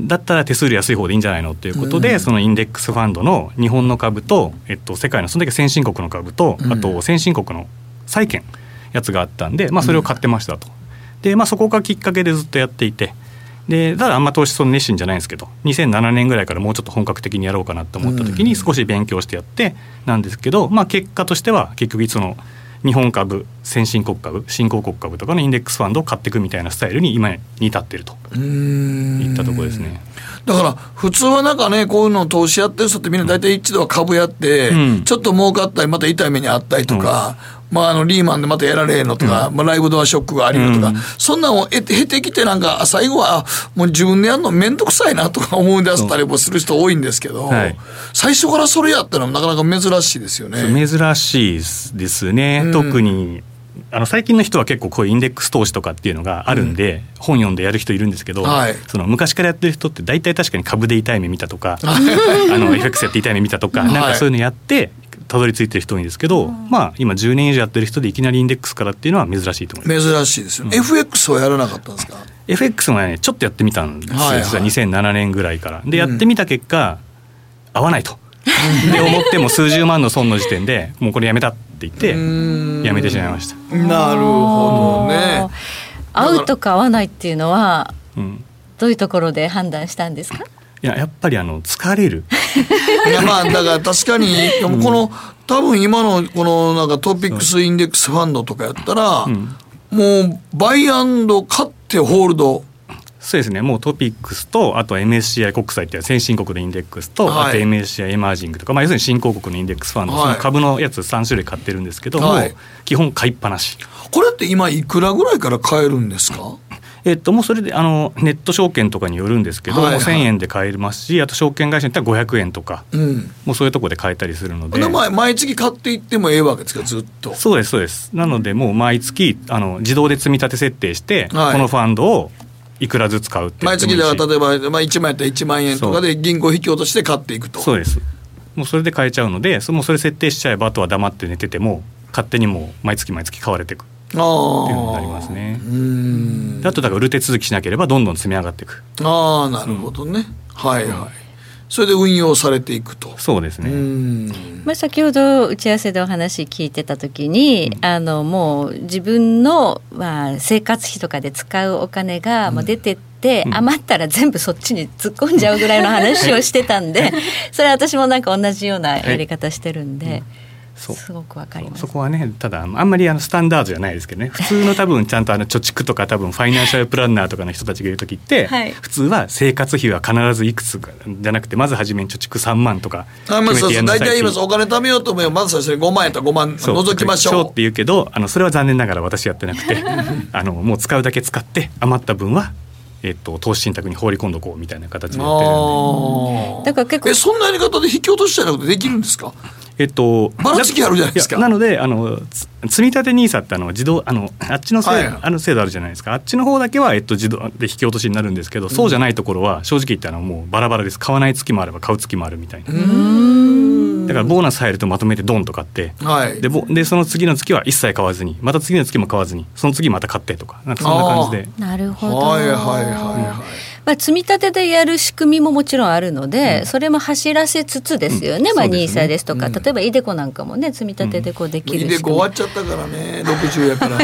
だったら手数料安い方でいいんじゃないのということで、うん、そのインデックスファンドの日本の株と、えっと、世界のその時先進国の株と、あと先進国の債券やつがあったんで、まあ、それを買ってましたと、うんでまあ、そこがきっかけでずっとやっていて、でただあんま投資その熱心じゃないんですけどにせんななねんぐらいからもうちょっと本格的にやろうかなと思った時に少し勉強してやってなんですけど、まあ、結果としては結局その日本株、先進国株、新興国株とかのインデックスファンドを買っていくみたいなスタイルに今に至っているといったところですね。だから普通はなんかね、こういうのを投資やってる人ってみんな大体一度は株やって、うん、ちょっと儲かったりまた痛い目にあったりとか、うんまあ、あのリーマンでまたやられるのとか、うんまあ、ライブドアショックがあるのとか、うん、そんなのを経てきてなんか最後はもう自分でやるのめんどくさいなとか思い出したりもする人多いんですけど、はい、最初からそれやったのもなかなか珍しいですよね。珍しいですね、うん、特にあの最近の人は結構こういうインデックス投資とかっていうのがあるんで、うん、本読んでやる人いるんですけど、はい、その昔からやってる人って大体確かに株で痛い目見たとかあの エフエックス やって痛い目見たとか、はい、なんかそういうのやってたどり着いてる人多いんですけど、うん、まあ今じゅうねん以上やってる人でいきなりインデックスからっていうのは珍しいと思います。珍しいですよね、うん、エフエックス はやらなかったんですか？ エフエックス もねちょっとやってみたんですよ、はいはい、実はにせんななねんぐらいからでやってみた結果、うん、合わないとで思っても数十万の損の時点でもうこれやめたって言ってやめてしまいました。なるほどね。合うとか合わないっていうのはどういうところで判断したんですか？いや、やっぱりあの疲れるいやまあだから確かにこの、うん、多分今のこのなんかトピックスインデックスファンドとかやったら、うん、もうバイアンド買ってホールド。そうですね、もうトピックスとあと エムエスシーアイ 国債っていう先進国のインデックスと、はい、あと エムエスシーアイ エマージングとか、まあ、要するに新興国のインデックスファンド、はい、その株のやつさん種類買ってるんですけど、はい、もう基本買いっぱなし。これって今いくらぐらいから買えるんですか？えっと、もうそれであのネット証券とかによるんですけど、はいはい、せんえんで買えますし、あと証券会社に行ったらごひゃくえんとか、うん、もうそういうところで買えたりするので、で毎月買っていってもええわけですか？ずっと。そうですそうです。なのでもう毎月あの自動で積み立て設定して、はい、このファンドをいくらずつ買うって毎月だから例えば、まあ、いちまんやったらいちまんえんとかで銀行引き落として買っていくと。そうです。もうそれで買えちゃうので、もうそれ設定しちゃえばあとは黙って寝てても勝手にもう毎月毎月買われていくっていうのになりますね。うーんであとだから売る手続きしなければどんどん積み上がっていく。ああなるほどね、うん、はいはい、それで運用されていくと。そうですね。うん、まあ、先ほど打ち合わせでお話聞いてた時に、うん、あのもう自分のまあ生活費とかで使うお金がもう出てって、うん、余ったら全部そっちに突っ込んじゃうぐらいの話をしてたんでそれ私もなんか同じようなやり方してるんで、はいうんそうすごくわかります。 そ, そこはね、ただあんまりあのスタンダードじゃないですけどね、普通の多分ちゃんとあの貯蓄とか多分ファイナンシャルプランナーとかの人たちがいるときって、はい、普通は生活費は必ずいくつかじゃなくてまずはじめに貯蓄さんまんとか決めてやんなさいっていう。お金貯めようと思えばまず最初にごまんえんとごまん除きましょ う, う, うって言うけど、あのそれは残念ながら私やってなくてあのもう使うだけ使って余った分はえっと、投資信託に放り込んどこうみたいな形でやってるんで。だから結構えそんなやり方で引き落としちゃうことできるんですか？えっと、ばらつきあるじゃないですか。なのであの積立 ニーサ ってあの自動 あ, のあっちの制 度,、はい、あ, の制度あるじゃないですか。あっちの方だけは、えっと、自動で引き落としになるんですけど、うん、そうじゃないところは正直言ってあのもうバラバラです。買わない月もあれば買う月もあるみたいな。うーんだからボーナス入るとまとめてドンと買って、はい、で, でその次の月は一切買わずにまた次の月も買わずにその次また買ってと か, なんかそんな感じで。なるほど、はいはいはいはいまあ、積み立てでやる仕組みももちろんあるので、うん、それも走らせつつですよね、うんまあ、ニーサ ですとか、うん、例えばイデコなんかもね積み立てでこうできる仕組み、うん、イデコ終わっちゃったからねろくじゅうやから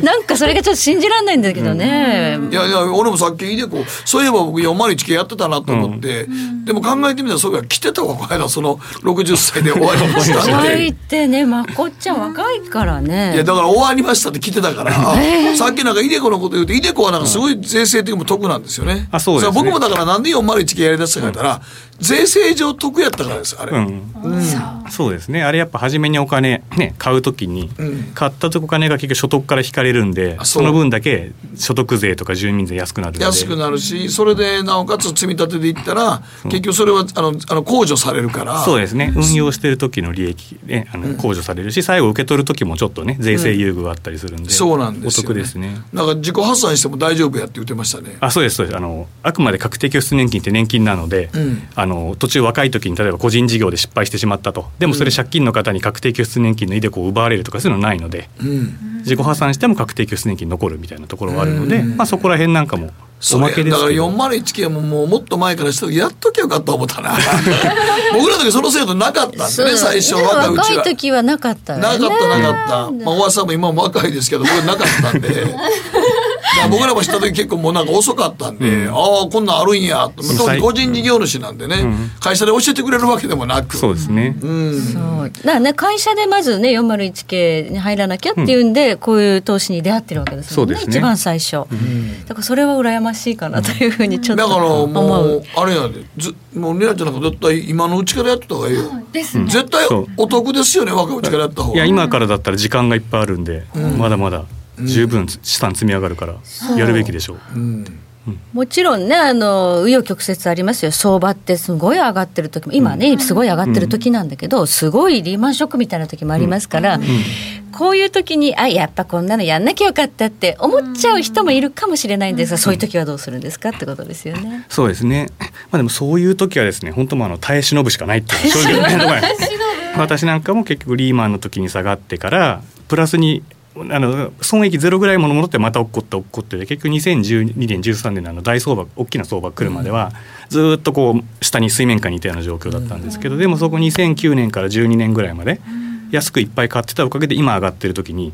なんかそれがちょっと信じられないんだけどね、うん、いやいや俺もさっきイデコそういえば僕よんまるいち系やってたなと思って、うん、でも考えてみたらそういえば来てたわこの間そのろくじゅっさいで終わりました終わりってねまこっちゃん若いからねいやだから終わりましたって来てたからさっきなんかイデコのこと言うとイデコはなんかすごい税制的にも得なんですよ。あそうですね、僕もだからなんでよんまるいち系やりだしたか言ったら、うん、税制上得やったからですあれ、うんうん、そうですね。あれやっぱ初めにお金、ね、買うときに、うん、買ったとお金が結局所得から引かれるんでその分だけ所得税とか住民税安くなるので安くなるしそれでなおかつ積み立てでいったら、うん、結局それはあのあの控除されるからそうですね運用してるときの利益、ね、あの控除されるし、うん、最後受け取るときもちょっとね税制優遇があったりするんで、うん、そうなんですよ、ね、お得ですね。なんか自己破産しても大丈夫やって言ってましたね。あそうですそうです。あのあくまで確定拠出年金って年金なので、うん、あの途中若い時に例えば個人事業で失敗してしまったとでもそれ借金の方に確定拠出年金のイデコを奪われるとかそういうのはないので、うん、自己破産しても確定拠出年金残るみたいなところはあるので、うんまあ、そこら辺なんかもおまけですけど、だから よんまるいちケー も, もうもっと前からしたやっときゃよかったと思ったな僕らの時その制度なかったんでね、最初はうちは若い時はなかった、ね、なかったなかった、まあ、おばさんも今も若いですけど僕なかったんで僕らも知った時結構もうなんか遅かったんで、うん、ああこんなんあるんやと、個人事業主なんでね、うん、会社で教えてくれるわけでもなく、そうですね、うん、そうだからね、会社でまずね よんまるいちケー に入らなきゃっていうんで、うん、こういう投資に出会ってるわけですもんね、そうですね、一番最初、うん、だからそれは羨ましいかなというふうにちょっと思う、だからもうあれやで、ずもうレナちゃんなんか絶対今のうちからやってた方がいいよ、ですね、絶対お得ですよね、若いうちからやった方が、いや今からだったら時間がいっぱいあるんで、うん、まだまだ十分資産積み上がるからやるべきでしょう、うんうん、もちろんね、あの紆余曲折ありますよ、相場ってすごい上がってる時も今ね、うん、すごい上がってる時なんだけど、うん、すごいリーマンショックみたいな時もありますから、うんうん、こういう時にあやっぱこんなのやんなきゃよかったって思っちゃう人もいるかもしれないんですが、うん、そういう時はどうするんですかってことですよね。そうですね、まあ、でもそういう時はですね、本当もあの耐え忍ぶしかないっていう正直なところです。私なんかも結局リーマンの時に下がってからプラスにあの損益ゼロぐらいもの戻ってまた起こって起こってで、結局にせんじゅうにねんじゅうさんねん の, あの大相場大きな相場来るまではずっとこう下に水面下にいたような状況だったんですけど、でもそこにせんきゅうねんからじゅうにねんぐらいまで安くいっぱい買ってたおかげで今上がってる時に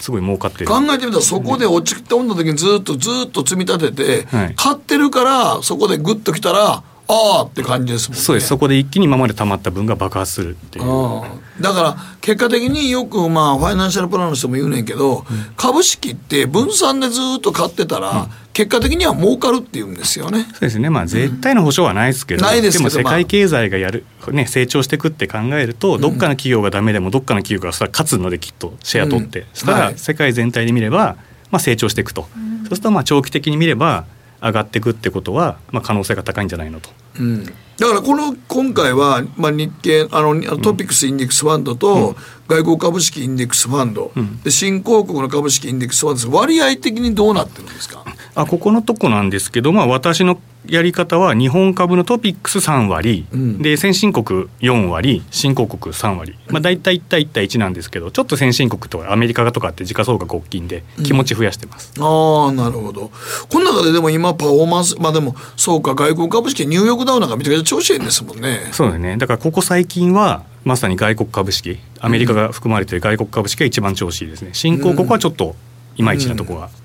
すごい儲かってる。考えてみたらそこで落ちておんだ時にずっとずっと積み立てて買ってるから、そこでグッときたらあーって感じですもんね。そうです、そこで一気に今まで溜まった分が爆発するっていう。あだから結果的によく、まあ、ファイナンシャルプランの人も言うねんけど、うん、株式って分散でずっと買ってたら、うん、結果的には儲かるって言うんですよね。そうですね、まあ、絶対の保証はないですけど、うん、でも世界経済がやる、ね、成長していくって考えると、うん、どっかの企業がダメでもどっかの企業がそれ勝つのできっとシェア取って、うん、そしたら世界全体で見れば、まあ、成長していくと、うん、そうするとまあ長期的に見れば上がっていくってことは、まあ、可能性が高いんじゃないのと、うん、だからこの今回は、まあ、日経あのトピックスインデックスファンドと、うん、外国株式インデックスファンド、うん、で新興国の株式インデックスファンドですが、割合的にどうなってるんですか。あここのとこなんですけど、まあ、私のやり方は日本株のトピックスさんわり、うん、で先進国よんわり新興国さんわり、まあ、大体いち対いち対いちなんですけど、ちょっと先進国とかアメリカとかって時価総額大きいんで気持ち増やしてます、うん、ああなるほど。この中ででも今パフォーマンス、まあでもそうか、外国株式ニューヨークダウなんかめちゃくちゃ調子いいんですもんね。そうですね、だからここ最近はまさに外国株式、アメリカが含まれている外国株式が一番調子いいですね。新興国はちょっといまいちなところが、うんうん、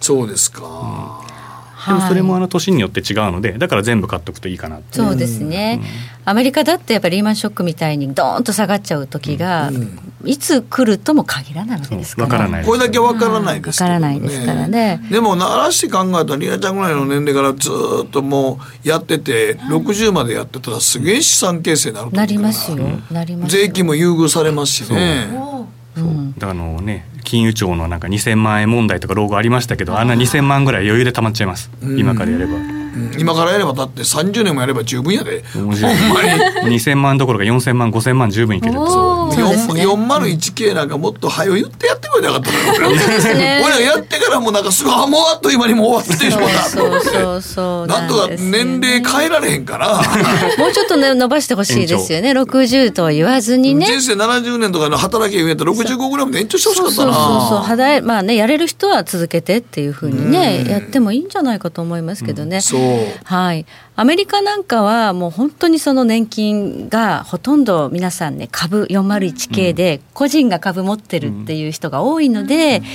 そうですか、うん、でもそれもあの年によって違うので、だから全部買っとくといいかなって。そうですね、うん、アメリカだってやっぱりリーマンショックみたいにドーンと下がっちゃう時が、うん、いつ来るとも限らないわけですから、ね、分からないです、これだけ分からないですけど、ね、分からないですからね。でもならして考えたらリナちゃんぐらいの年齢からずっともうやってて、うん、ろくじゅうまでやってたらすげえ資産形成になると思うから、なりますよ、なりますよ、税金も優遇されますしね、そう、うん、だからあのね、金融庁のなんかにせんまんえん問題とか老後ありましたけど、あんなにせんまんぐらい余裕で溜まっちゃいます、うん、今からやれば、うん、今からやればだってさんじゅうねんもやれば十分やで、ほんまににせんまんどころかよんせんまんごせんまん十分いける。そうですね、よんまるいちケー なんかもっと早言ってやってくれなかったのよ俺らやってからもうなんかすごいもうあっという間にもう終わってしまったそうそうそうなんとか年齢変えられへんからもうちょっと、ね、伸ばしてほしいですよね。ろくじゅうとは言わずにね、人生ななじゅうねんとかの働きを言うんやったらろくじゅうごぐらいまで延長してほしかったな。そうそう肌、まあね、やれる人は続けてっていう風にね、うん、やってもいいんじゃないかと思いますけどね、うん、そう、はい、アメリカなんかはもう本当にその年金がほとんど皆さんね、株 よんまるいちケー で個人が株持ってるっていう人が多いので、うんうん、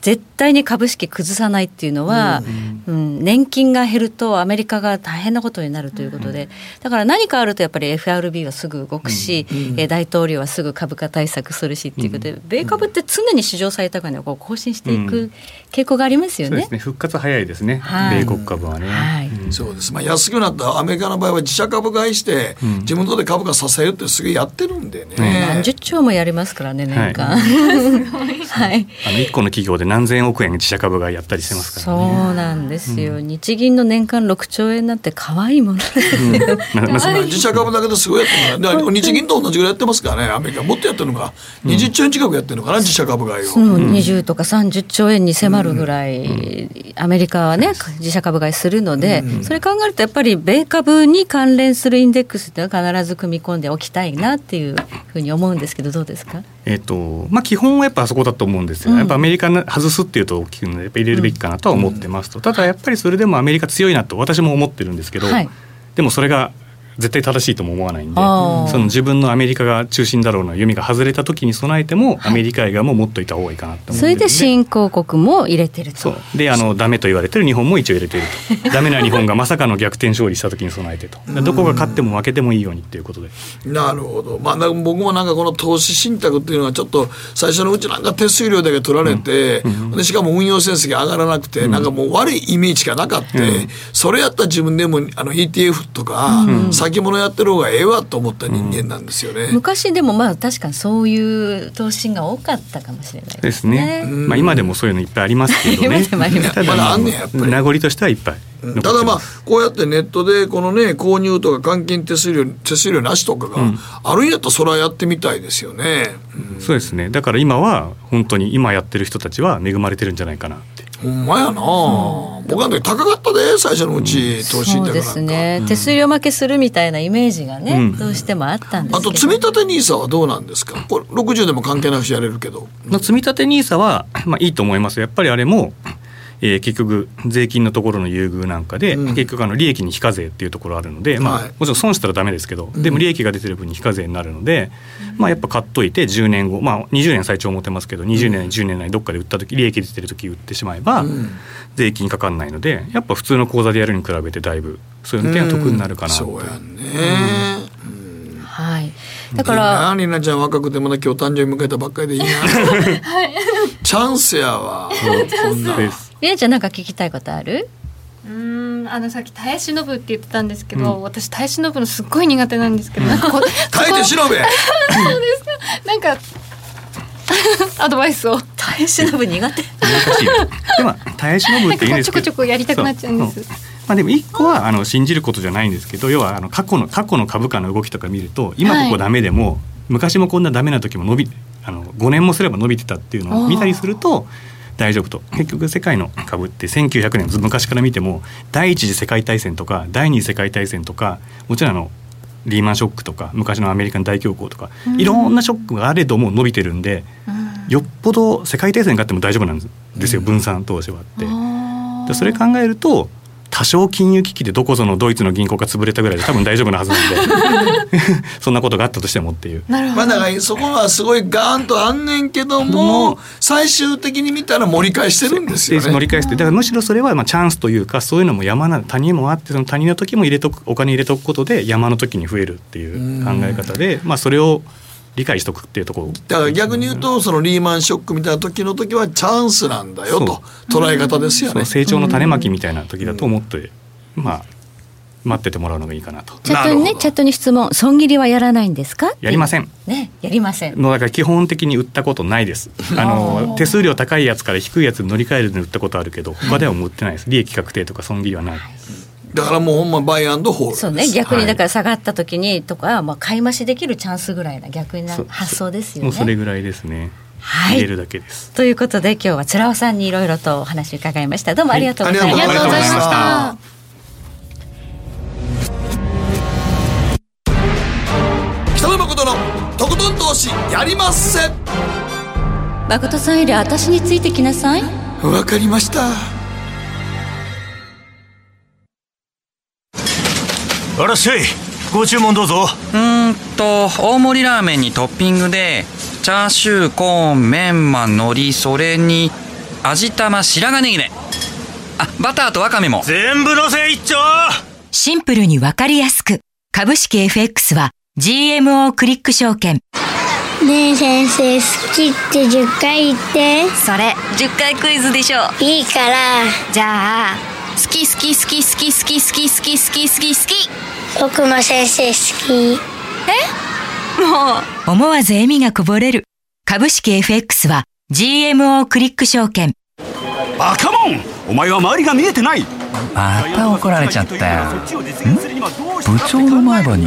絶対に株式崩さないっていうのは、うんうん、年金が減るとアメリカが大変なことになるということで、うん、だから何かあるとやっぱり エフアールビー はすぐ動くし、うんうん、大統領はすぐ株価対策するしっていうことで、うん、米株って常に市場最高値をこう更新していく傾向がありますよね、うん、そうですね、復活早いですね、はい、米国株はね、はいうん、そうです、まあ、安くなったアメリカの場合は自社株買いして、うん、自分のとこで株価支えるってすげえやってるんでね、うん、何十兆もやりますからね年間、はいはい、あのいっこの企業で何千億円自社株がやったりしてますからね。そうなんですよ、うん、日銀の年間ろくちょうえんなんて可愛いものですよ、うん、自社株だけどすごいやってるから日銀と同じぐらいやってますからね。アメリカもっとやってるのがにじゅっちょうえん近くやってるのかな、うん、自社株買いを、うん、にじゅうとかさんじゅっちょうえんに迫るぐらい、うん、アメリカはね自社株買いするので、うん、それ考えるとやっぱり米株に関連するインデックスって必ず組み込んでおきたいなっていうふうに思うんですけど、どうですか。えーとまあ、基本はやっぱあそこだと思うんですよ、ね、うん、やっぱアメリカ外すっていうと大きいのでやっぱ入れるべきかなとは思ってますと、うん、ただやっぱりそれでもアメリカ強いなと私も思ってるんですけど、はい、でもそれが絶対正しいとも思わないんで、その自分のアメリカが中心だろうな読みが外れた時に備えても、はい、アメリカ以外も持っといた方がいいかなと思って、それで新興国も入れてると。そうで、あのダメと言われてる日本も一応入れてるとダメな日本がまさかの逆転勝利した時に備えてとどこが勝っても負けてもいいようにということで。なるほど、まあ、僕もなんかこの投資信託っていうのはちょっと最初のうちなんか手数料だけ取られて、うんうん、でしかも運用成績上がらなくて、うん、なんかもう悪いイメージがなかった、うん、それやったら自分でもあの イーティーエフ とか、うん、先先物やってる方がええわと思った人間なんですよね、うん、昔でもまあ確かにそういう投資が多かったかもしれないです ね, ですね、うんまあ、今でもそういうのいっぱいありますけどね今でもあります。ただ、まあ、名残としてはいっぱい残ってます。ただまあこうやってネットでこのね購入とか換金手数料手数料なしとかがあるんやったらそれはやってみたいですよね、うんうん、そうですね。だから今は本当に今やってる人たちは恵まれてるんじゃないかな。ほんまやな、うん、僕は高かったで最初のうち、うん、投資だからなんかそうですね、うん、手数料負けするみたいなイメージがね、うん、どうしてもあったんですけど。あと積立 ニーサ はどうなんですか。これろくじゅうでも関係なくしやれるけど、うん、の積立 ニーサ は、まあ、いいと思います。やっぱりあれも、えー、結局税金のところの優遇なんかで、うん、結局あの利益に非課税っていうところあるので、まあはい、もちろん損したらダメですけど、うん、でも利益が出てる分に非課税になるので、うんまあ、やっぱ買っといてじゅうねんご、まあ、にじゅうねん最長持てますけどにじゅうねん、じゅうねん内どっかで売った時利益出てる時売ってしまえば、うん、税金かかんないのでやっぱ普通の口座でやるに比べてだいぶそういう点は得になるかなと、うん、そうやね、うんうん、はいだからリナちゃん若くてまだ今日誕生日迎えたばっかりでいいな、はい、チャンスやわこんなリナちゃんなんか聞きたいことある。うーんあのさっき耐え忍ぶって言ってたんですけど、うん、私耐え忍ぶのすっごい苦手なんですけど、うん、なんかこ耐えて忍べそうですかなんかアドバイスを耐え忍ぶ苦手難しいでも耐え忍ぶっていいんですけどちょこちょこやりたくなっちゃうんです。まあ、でもいっこはあの信じることじゃないんですけど要はあの過去の過去の株価の動きとか見ると今ここダメでも、はい、昔もこんなダメな時も伸びあのごねんもすれば伸びてたっていうのを見たりすると大丈夫と。結局世界の株ってせんきゅうひゃくねん昔から見ても第一次世界大戦とか第二次世界大戦とかもちろんあのリーマンショックとか昔のアメリカの大恐慌とかいろんなショックがあれども伸びてるんでよっぽど世界大戦があっても大丈夫なんですよ分散投資はあって。それ考えると多少金融危機でどこぞのドイツの銀行が潰れたぐらいで多分大丈夫なはずなんでそんなことがあったとしてもっていうなるほど、まあ、だからそこはすごいガーンとあんねんけども最終的に見たら盛り返してるんですよね。盛り返してだからむしろそれはまあチャンスというかそういうのも山な谷もあってその谷の時も入れとくお金入れとくことで山の時に増えるっていう考え方で、まあ、それを理解しとくっていうところだから逆に言うとそのリーマンショックみたいな時の時はチャンスなんだよと捉え方ですよね。成長の種まきみたいな時だと思って、まあ、待っててもらうのがいいかなと。チャットにねチャットに質問損切りはやらないんですか。やりません、ね、やりませんのだから基本的に売ったことないです。あの手数料高いやつから低いやつに乗り換えるのに売ったことあるけど他ではもう売ってないです。利益確定とか損切りはない。だからもうほんまバイアンドホールそう、ね、逆にだから下がった時にとか、はいまあ、買い増しできるチャンスぐらいな逆にな発想ですよね。そ, そ, もうそれぐらいですね、はい、入れるだけです。ということで今日はつらおさんにいろいろとお話を伺いました。どうもありがとうございました、はい、ありがとうございました。北野誠のとことん投資やりまっせ。誠さんより私についてきなさい。わかりました。あらっしゃい。ご注文どうぞ。うーんと大盛りラーメンにトッピングでチャーシューコーンメンマ海苔それに味玉白髪ネギね。あバターとワカメも全部のせ一丁。シンプルにわかりやすく株式 エフエックス は ジーエムオー クリック証券。ねえ先生好きってじゅっかい言って。それじゅっかいクイズでしょ。いいからじゃあ好き好き好き好き好き好き好き好き好き好き。僕も先生好き。え？もう思わず笑みがこぼれる。株式 エフエックス は ジーエムオー クリック証券。バカモン、お前は周りが見えてない。また怒られちゃったよ。ん？部長の前歯に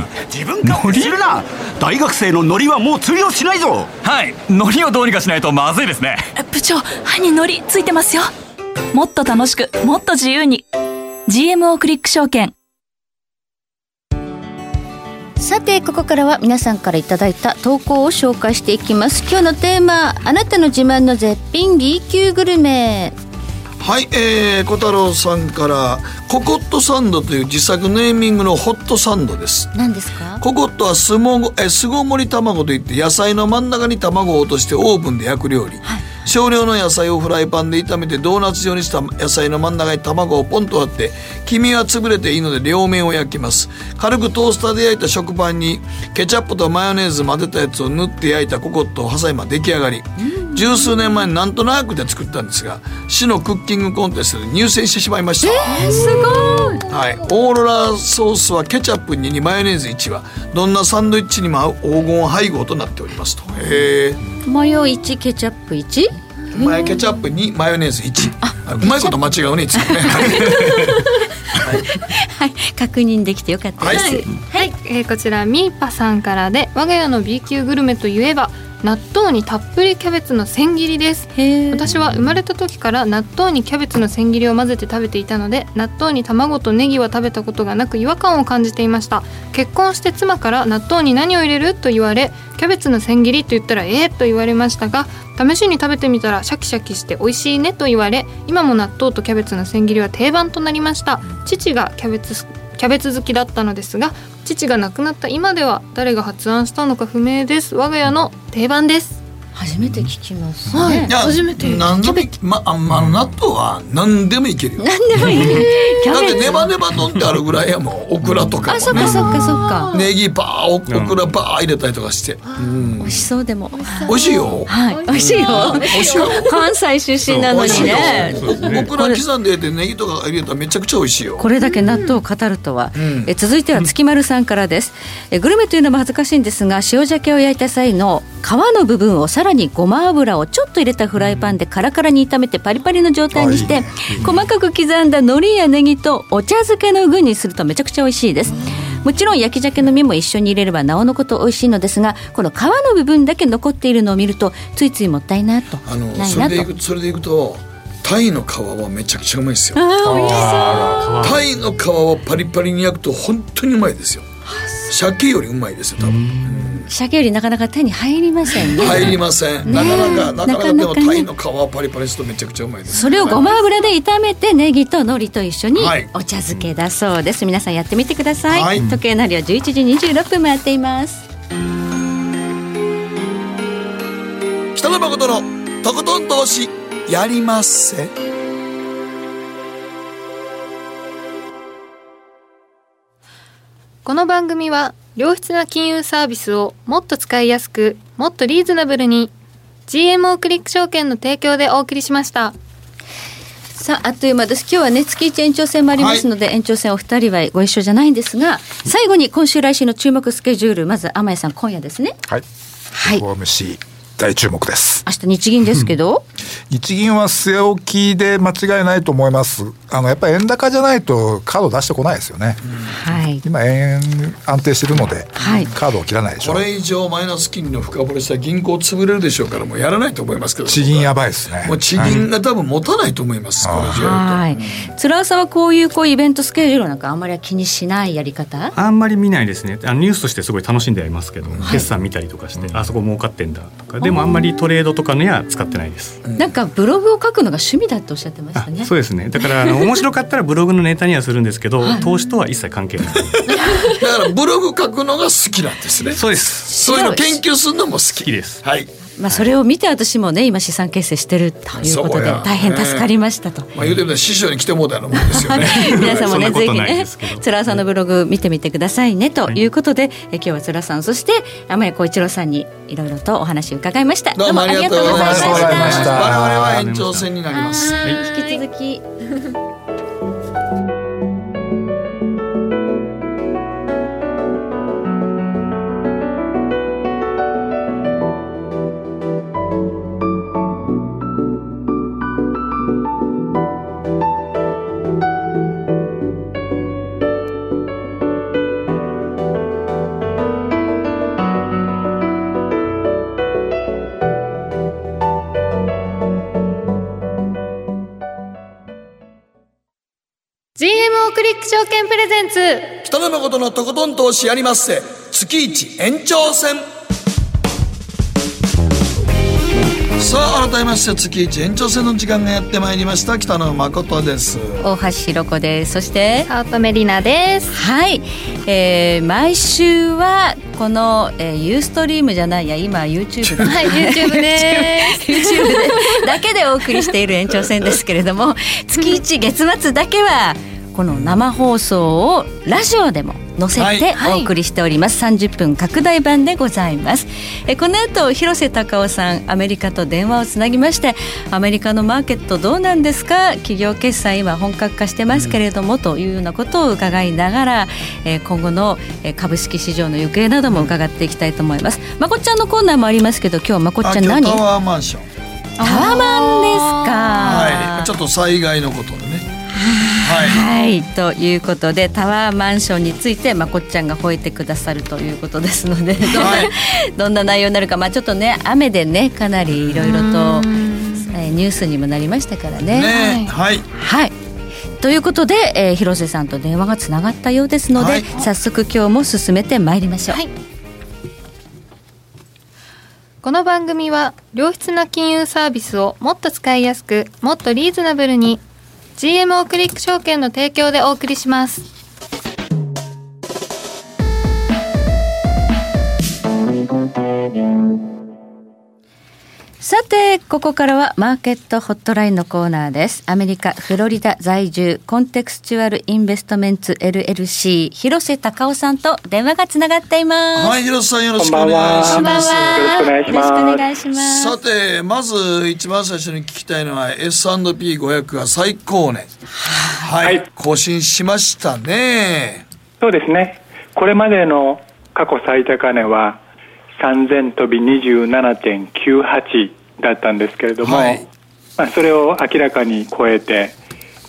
ノリするな。大学生のノリはもう通用しないぞ。はい、ノリをどうにかしないとまずいですね。部長、歯にノリついてますよ。もっと楽しく、もっと自由に ジーエムオー クリック証券。さて、ここからは皆さんからいただいた投稿を紹介していきます。今日のテーマ、あなたの自慢の絶品 B 級グルメ。はい、えー、小太郎さんからココットサンドという自作ネーミングのホットサンドです。何ですか？ココットはスモゴ、えスゴモリ卵といって野菜の真ん中に卵を落としてオーブンで焼く料理、はい、少量の野菜をフライパンで炒めてドーナツ状にした野菜の真ん中に卵をポンと割って黄身は潰れていいので両面を焼きます。軽くトースターで焼いた食パンにケチャップとマヨネーズ混ぜたやつを塗って焼いたココットを挟みま出来上がり、うん、十数年前になんとなくで作ったんですが、市のクッキングコンテストで入選してしまいました。えー、すごい、はい、オーロラソースはケチャップにマヨネーズいちわ、どんなサンドイッチにも合う黄金配合となっておりますと。へー、マヨいち、ケチャップいち、マヨケチャップにマヨネーズいち。うまいこと間違うね、いつもね。はい、はい、確認できてよかったです。はい、はい、えー、こちらミーパさんからで、我が家の B 級グルメといえば納豆にたっぷりキャベツの千切りです。へー、私は生まれた時から納豆にキャベツの千切りを混ぜて食べていたので、納豆に卵とネギは食べたことがなく違和感を感じていました。結婚して妻から納豆に何を入れると言われ、キャベツの千切りと言ったらええと言われましたが、試しに食べてみたらシャキシャキして美味しいねと言われ、今も納豆とキャベツの千切りは定番となりました。父がキャベツキャベツ好きだったのですが、父が亡くなった今では誰が発案したのか不明です。我が家の定番です。初めて聞きますね。はい、初めて。何でも、まあ、まあ、納豆は何でもいけるよ。何でもいける。だってネバネバ丼ってあるぐらいやもん。オクラとかもね。あ、そっかそっかそっか。ネギパー、オクラパー入れたりとかして。うん、美味しそうでも。美味しいよ。はい。美味しいよ。美味しいよ。関西出身なのにね。オクラ刻んでネギとか入れたらめちゃくちゃ美味しいよ。これだけ納豆を語るとは。うん、え続いては月丸さんからです。えグルメというのも恥ずかしいんですが、塩鮭を焼いた際の皮の部分をさらにごま油をちょっと入れたフライパンでカラカラに炒めてパリパリの状態にして、細かく刻んだ海苔やネギとお茶漬けの具にするとめちゃくちゃ美味しいです。もちろん焼き鮭の身も一緒に入れればなおのこと美味しいのですが、この皮の部分だけ残っているのを見るとついついもったいなと、あのないなと。それでいく、それでいくとタイの皮はめちゃくちゃうまいですよ。あ、タイの皮をパリパリに焼くと本当にうまいですよ。鮭よりうまいですよ多分。鮭よりなかなか手に入りませんね。入りません、ね、なかなかなかなかでもタイの皮をパリパリするとめちゃくちゃうまいです。それをごま油で炒めてネギと海苔と一緒にお茶漬けだそうです。皆さんやってみてください。はい、時計なりはじゅういちじにじゅうろっぷん回っています。北野誠のとことん投資やりまっせ。この番組は良質な金融サービスをもっと使いやすく、もっとリーズナブルに ジーエムオー クリック証券の提供でお送りしました。さあ、あっという間です。今日はね、月いち延長戦もありますので、はい、延長戦お二人はご一緒じゃないんですが、最後に今週来週の注目スケジュール、まず天谷さん、今夜ですね。はい、はい、エフオーエムシー 大注目です。明日日銀ですけど、うん、日銀は据え置きで間違いないと思います。あのやっぱり円高じゃないとカード出してこないですよね。はい、今円安定してるので、はい、カードを切らないでしょ。これ以上マイナス金利の深掘りしたら銀行潰れるでしょうから、もうやらないと思いますけど。地銀やばいですね。もう地銀が多分持たないと思います。鶴尾さんはこういう、こうイベントスケジュールなんかあんまり気にしないやり方？あんまり見ないですね。あのニュースとしてすごい楽しんではいますけど、決算見たりとかして、うん、あそこ儲かってんだとか。でもあんまりトレードとかには使ってないです。うん、なんかブログを書くのが趣味だとおっしゃってましたね。そうですね。だからあの面白かったらブログのネタにはするんですけど、はい、投資とは一切関係ない。だからブログ書くのが好きなんですね。そうです。そういうの研究するのも好き、好きです。はい、まあ、それを見て私もね、今資産形成してるということで大変助かりましたと。まあ、言うてみたら師匠に来てもらうようなもんですよね。皆さんもね、ぜひね、鶴尾さんのブログ見てみてくださいねということで、はい、え今日は鶴尾さん、そして天谷幸一郎さんにいろいろとお話を伺いました。どうもありがとうございました。我々は延長戦になります。はい、引き続きク証券プレゼンツ北野誠のとことん投資やりまっせ月一延長戦。さあ改めまして月一延長戦の時間がやってまいりました。北野誠です。大橋ひろ子です。そして早乙理奈です。はい、えー、毎週はこの、えー、ユーストリームじゃないや今 YouTube で、はい、YouTube ですYouTube でだけでお送りしている延長戦ですけれども月いち月末だけはこの生放送をラジオでも載せてお送りしております、はい、さんじゅっぷん拡大版でございます。えこの後広瀬隆夫さんアメリカと電話をつなぎましてアメリカのマーケットどうなんですか、企業決算今本格化してますけれども、うん、というようなことを伺いながら、え今後の株式市場の行方なども伺っていきたいと思います。まこっちゃんのコーナーもありますけど今日はまこっちゃん何？タワーマンション。タワーマンですか、はい、ちょっと災害のことでねはい、はい、ということでタワーマンションについてまこっちゃんが吠えてくださるということですのでどんな、はい、どんな内容になるか、まあ、ちょっとね雨でねかなりいろいろと、えー、ニュースにもなりましたからね。ねはい、はいはい、ということで、えー、広瀬さんと電話がつながったようですので、はい、早速今日も進めてまいりましょう、はい、この番組は良質な金融サービスをもっと使いやすくもっとリーズナブルにジーエムオー クリック証券の提供でお送りします。さてここからはマーケットホットラインのコーナーです。アメリカフロリダ在住コンテクスチュアルインベストメンツ エルエルシー 広瀬隆夫さんと電話がつながっています。はい、広瀬さんよろしくお願いします。こんばんは。よろしくお願いします。さてまず一番最初に聞きたいのは エスアンドピーごひゃく が最高値、はいはい、更新しましたね。そうですね、これまでの過去最高値はさんぜん飛び にじゅうななてんきゅうはち だったんですけれども、はい、まあ、それを明らかに超えて、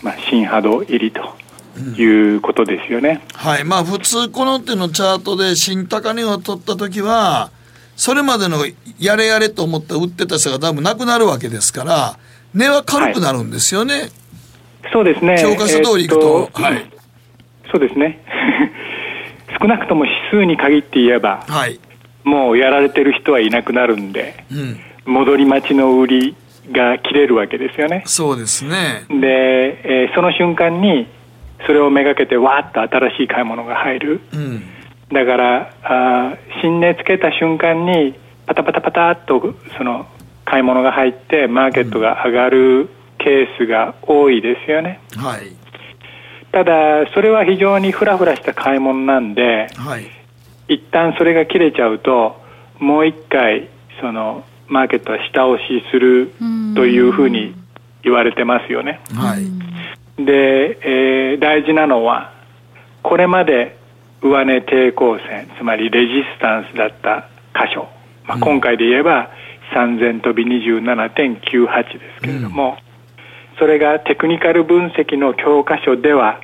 まあ、新波動入りということですよね、うん、はい、まあ、普通この手のチャートで新高値を取った時はそれまでのやれやれと思って売ってた人が多分なくなるわけですから値は軽くなるんですよね、はい、そうですね、教科書通りいくと、えーはい、そうですね少なくとも指数に限って言えば、はい、もうやられてる人はいなくなるんで、うん、戻り待ちの売りが切れるわけですよね。そうですね。で、えー、その瞬間にそれをめがけてわーっと新しい買い物が入る、うん、だからあ新値つけた瞬間にパタパタパタっとその買い物が入ってマーケットが上がるケースが多いですよね、うん、はい、ただそれは非常にフラフラした買い物なんで、はい、一旦それが切れちゃうともう一回そのマーケットは下押しするというふうに言われてますよね、はい、で、えー、大事なのはこれまで上値抵抗線つまりレジスタンスだった箇所、まあ、今回で言えばさんぜん飛び にじゅうななてんきゅうはち ですけれども、うん、それがテクニカル分析の教科書では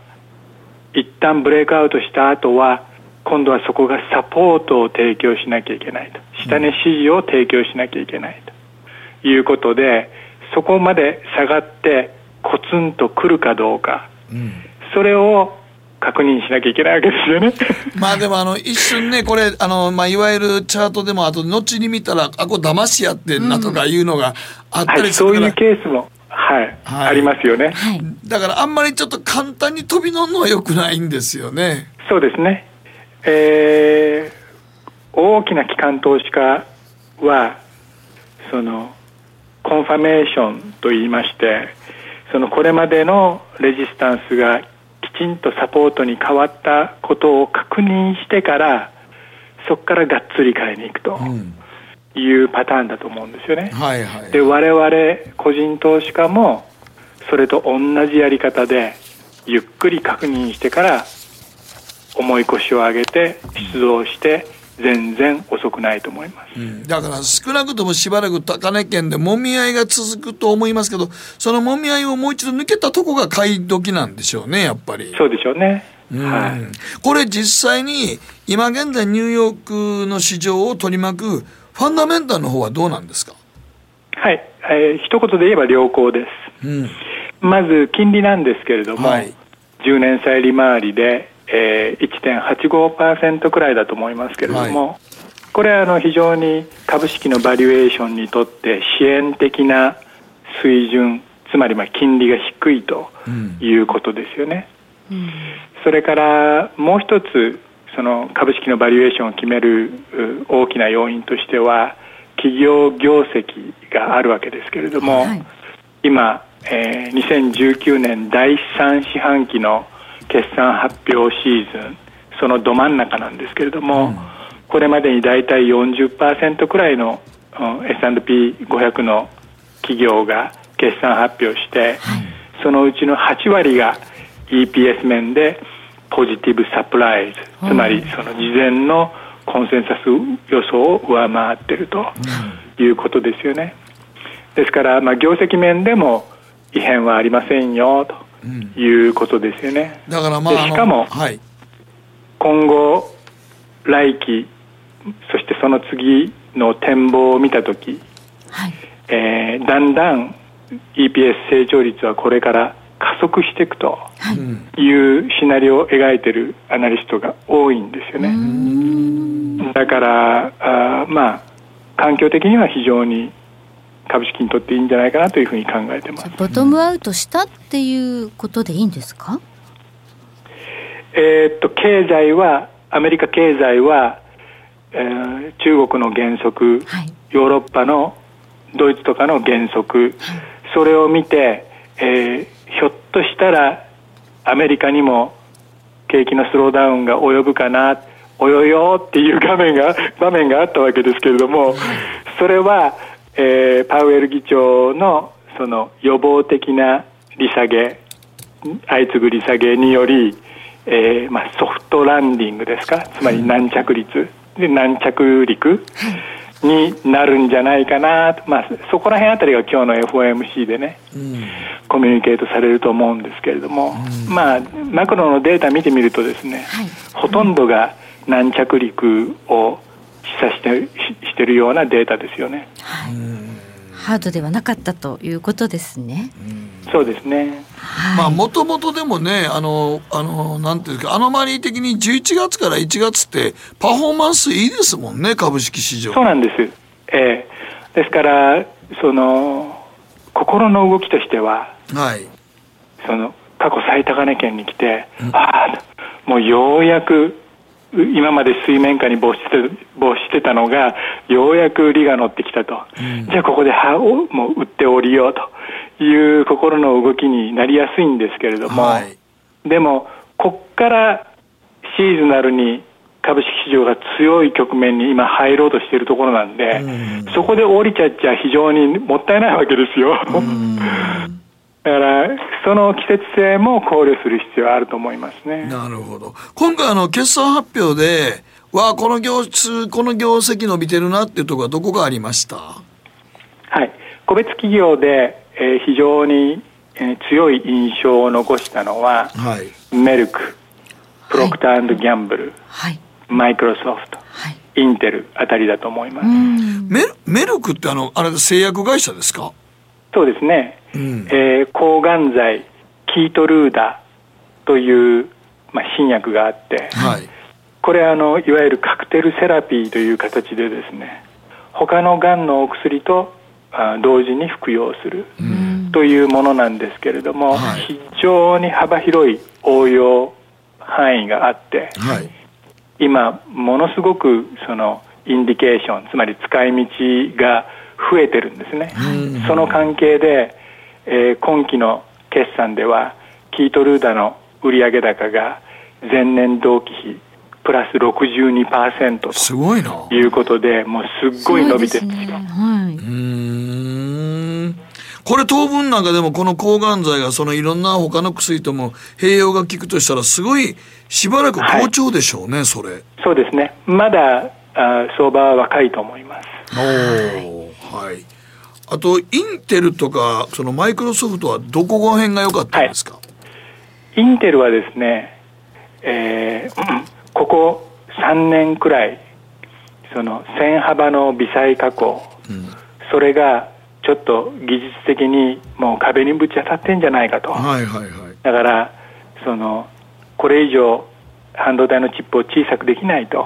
一旦ブレイクアウトした後は今度はそこがサポートを提供しなきゃいけないと、下値支持を提供しなきゃいけないということでそこまで下がってコツンと来るかどうか、うん、それを確認しなきゃいけないわけですよねまあでもあの一瞬ねこれあの、まあ、いわゆるチャートでもあと後に見たらあこれ騙しやってんなとかいうのがあったりするから、うん、はい、そういうケースもはい、はい、ありますよね、はい、だからあんまりちょっと簡単に飛び乗るのは良くないんですよね。そうですね、えー、大きな機関投資家はそのコンファメーションといいましてそのこれまでのレジスタンスがきちんとサポートに変わったことを確認してからそこからがっつり買いに行くというパターンだと思うんですよね、うん、はいはい、で我々個人投資家もそれと同じやり方でゆっくり確認してから重い腰を上げて出動して全然遅くないと思います、うん、だから少なくともしばらく高値圏でもみ合いが続くと思いますけどそのもみ合いをもう一度抜けたとこが買い時なんでしょうね。やっぱりそうでしょうね、うん、はい、これ実際に今現在ニューヨークの市場を取り巻くファンダメンタルの方はどうなんですか。はい、えー、一言で言えば良好です、うん、まず金利なんですけれども、はい、じゅうねん債利回りで、えー、いちてんはちごパーセント くらいだと思いますけれども、はい、これはあの非常に株式のバリュエーションにとって支援的な水準、つまりまあ金利が低いということですよね、うんうん、それからもう一つ、その株式のバリュエーションを決める大きな要因としては企業業績があるわけですけれども、はい、今、えー、にせんじゅうきゅうねんだいさん四半期の決算発表シーズン、そのど真ん中なんですけれども、うん、これまでにだいたい よんじゅっパーセント くらいの エスアンドピーごひゃく の企業が決算発表して、はい、そのうちのはちわりが イーピーエス 面でポジティブサプライズ、つまりその事前のコンセンサス予想を上回っているということですよね。ですからまあ業績面でも異変はありませんよということですよね、うん、だからまあ、しかも、はい、今後来期そしてその次の展望を見たとき、はい、えー、だんだん イーピーエス 成長率はこれから加速していくというシナリオを描いているアナリストが多いんですよね、はい、だからあ、まあ、環境的には非常に株式にとっていいんじゃないかなというふうに考えてます。ボトムアウトしたっていうことでいいんですか？えー、っと経済はアメリカ経済は、えー、中国の原則、はい、ヨーロッパのドイツとかの原則、はい、それを見て、えー、ひょっとしたらアメリカにも景気のスローダウンが及ぶかな、およよっていう場面が、場面があったわけですけれども、はい、それは、えー、パウエル議長のその予防的な利下げ、相次ぐ利下げにより、えーまあ、ソフトランディングですか、つまり軟着陸で軟着陸になるんじゃないかなと、まあ、そこら辺あたりが今日の エフオーエムシー でね、うん、コミュニケートされると思うんですけれども、うん、まあ、マクロのデータ見てみるとですね、はい、ほとんどが軟着陸を示唆して、してるようなデータですよね、はい、ハードではなかったということですね、うん、そうですね。もともとでもね、あの、あの、なんていうか、アノマリー的にじゅういちがつからいちがつってパフォーマンスいいですもんね、株式市場。そうなんです、えー、ですからその心の動きとしては、はい、その過去最高値圏に来て、うん、あもうようやく今まで水面下に没して、没してたのがようやく売りが乗ってきたと、うん、じゃあここで歯をもう売っておりようという心の動きになりやすいんですけれども、はい、でもこっからシーズナルに株式市場が強い局面に今入ろうとしているところなんで、うん、そこで降りちゃっちゃ非常にもったいないわけですよ、うんだからその季節性も考慮する必要はあると思いますね。なるほど。今回あの決算発表でわあこの業この業績伸びてるなっていうところはどこがありました？はい、個別企業で、えー、非常に、えー、強い印象を残したのは、はい、メルク、プロクター&ギャンブル、はい、マイクロソフト、はい、インテルあたりだと思います。メル、メルクってあのあれ製薬会社ですか？そうですね、うん、えー、抗がん剤キートルーダという、まあ、新薬があって、はい、これはあのいわゆるカクテルセラピーという形でですね、他のがんのお薬とあ同時に服用するというものなんですけれども、うん、非常に幅広い応用範囲があって、はい、今ものすごくそのインディケーション、つまり使い道が増えてるんですね、うん、その関係で、えー、今期の決算ではキートルーダの売上高が前年同期比プラス ろくじゅうにパーセント ということで、もうすっごい伸びてるんですよ。そうですね、はい、うーん、これ当分なんかでもこの抗がん剤がそのいろんな他の薬とも併用が効くとしたらすごいしばらく好調でしょうね、はい、それ。そうですね、まだあ相場は若いと思います。おー、はい、あとインテルとかそのマイクロソフトはどこら辺が良かったんですか？はい、インテルはですね、えー、ここさんねんくらいその線幅の微細加工、うん、それがちょっと技術的にもう壁にぶち当たってんじゃないかと、はいはいはい、だからそのこれ以上半導体のチップを小さくできないと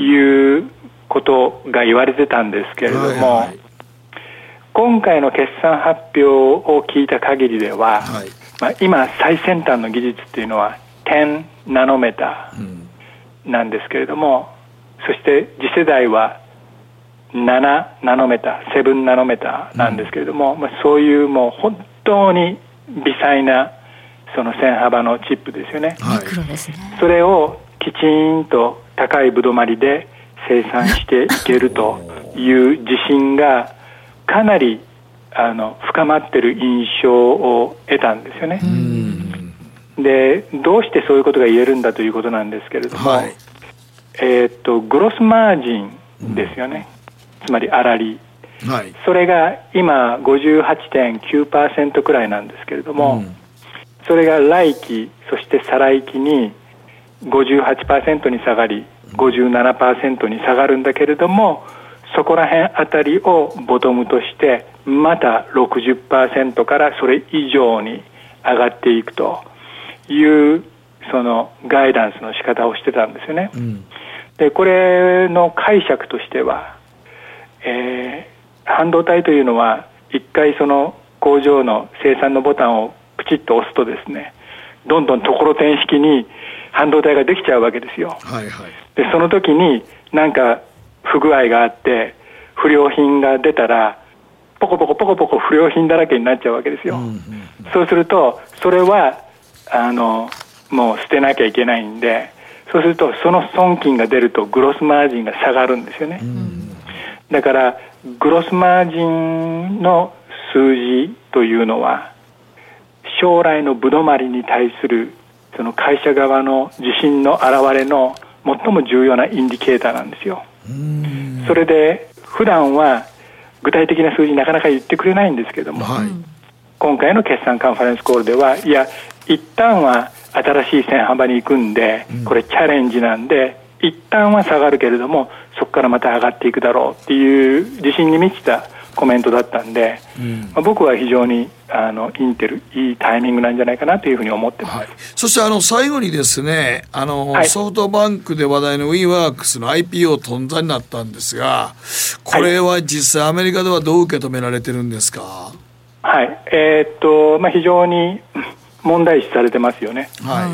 いうことが言われてたんですけれども、うんはいはい、今回の決算発表を聞いた限りでは、はいまあ、今最先端の技術というのはじゅうナノメーターなんですけれども、うん、そして次世代はななナノメーターなんですけれども、うんまあ、そういうもう本当に微細なその線幅のチップですよね、はい、それをきちんと高いぶどまりで生産していけるという自信がかなりあの深まっている印象を得たんですよね。うんでどうしてそういうことが言えるんだということなんですけれども、はいえー、っとグロスマージンですよね、うん、つまり粗利、はい、それが今 ごじゅうはちてんきゅうパーセント くらいなんですけれども、うんそれが来期そして再来期に ごじゅうはちパーセント に下がり ごじゅうななパーセント に下がるんだけれども、そこら辺あたりをボトムとしてまた ろくじゅっパーセント からそれ以上に上がっていくというそのガイダンスの仕方をしてたんですよね、うん、でこれの解釈としては、えー、半導体というのは一回その工場の生産のボタンをプチッと押すとですね、どんどんところてん式に半導体ができちゃうわけですよ、はいはい、でその時になんか不具合があって不良品が出たらポコポコポコポコ不良品だらけになっちゃうわけですよ、うんうんうん、そうするとそれはあのもう捨てなきゃいけないんで、そうするとその損金が出るとグロスマージンが下がるんですよね、うん、だからグロスマージンの数字というのは将来のぶどまりに対するその会社側の自信の表れの最も重要なインディケーターなんですよ。うーんそれで普段は具体的な数字なかなか言ってくれないんですけども、はい、今回の決算カンファレンスコールではいや一旦は新しい線幅に行くんでこれチャレンジなんで一旦は下がるけれどもそこからまた上がっていくだろうっていう自信に満ちたコメントだったんで、うんまあ、僕は非常にあのインテルいいタイミングなんじゃないかなというふうに思ってます、はい、そしてあの最後にですねあの、はい、ソフトバンクで話題の WeWorks の アイピーオー 頓挫になったんですが、これは実際アメリカではどう受け止められてるんですか？はいえーっとまあ、非常に問題視されてますよね、は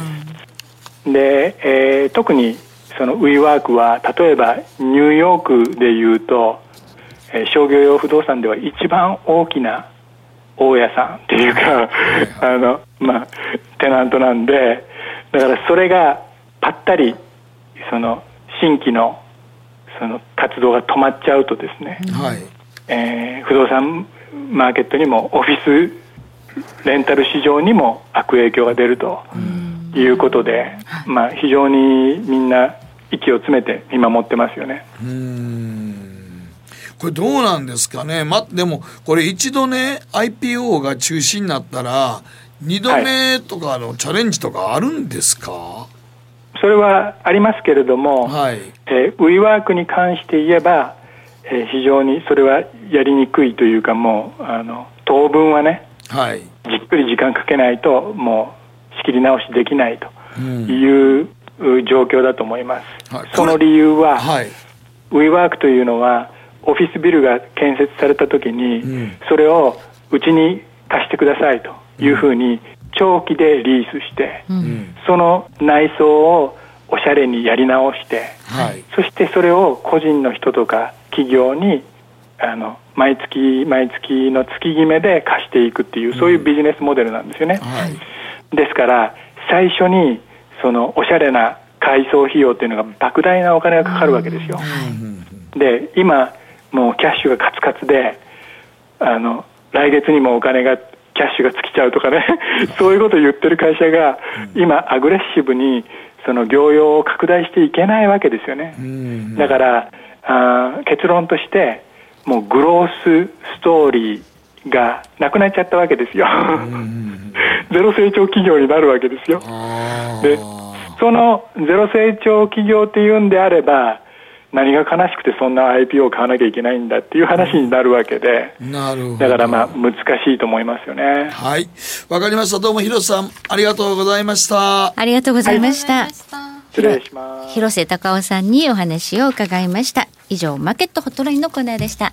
いでえー、特にその WeWork は例えばニューヨークでいうと商業用不動産では一番大きな大家さんっていうかあの、まあ、テナントなんで、だからそれがぱったりその新規のその活動が止まっちゃうとですね、はいえー、不動産マーケットにもオフィスレンタル市場にも悪影響が出るということで、まあ、非常にみんな息を詰めて見守ってますよね。うーんこれどうなんですかね、ま、でもこれ一度ね アイピーオー が中止になったらにどめとかのチャレンジとかあるんですか？はい、それはありますけれども、はいえー、WeWork に関して言えば、えー、非常にそれはやりにくいというかもうあの当分はね、はい、じっくり時間かけないともう仕切り直しできないという、うん、状況だと思います、はい、その理由は、はい、WeWork というのはオフィスビルが建設された時に、うん、それをうちに貸してくださいというふうに長期でリースして、うん、その内装をおしゃれにやり直して、はい、そしてそれを個人の人とか企業にあの毎月毎月の月決めで貸していくっていうそういうビジネスモデルなんですよね、うんはい、ですから最初にそのおしゃれな改装費用というのが莫大なお金がかかるわけですよ、うんはい、で今もうキャッシュがカツカツであの来月にもお金がキャッシュが尽きちゃうとかねそういうことを言ってる会社が今アグレッシブにその業用を拡大していけないわけですよね。だからあ結論としてもうグロースストーリーがなくなっちゃったわけですよゼロ成長企業になるわけですよ。でそのゼロ成長企業っていうんであれば何が悲しくてそんな アイピーオー を買わなきゃいけないんだっていう話になるわけで、なるほど。だからまあ難しいと思いますよね。はい、わかりました。どうも広瀬さんありがとうございました。ありがとうございました。失礼します。広瀬隆夫さんにお話を伺いました。以上、マーケットホットラインのコーナーでした。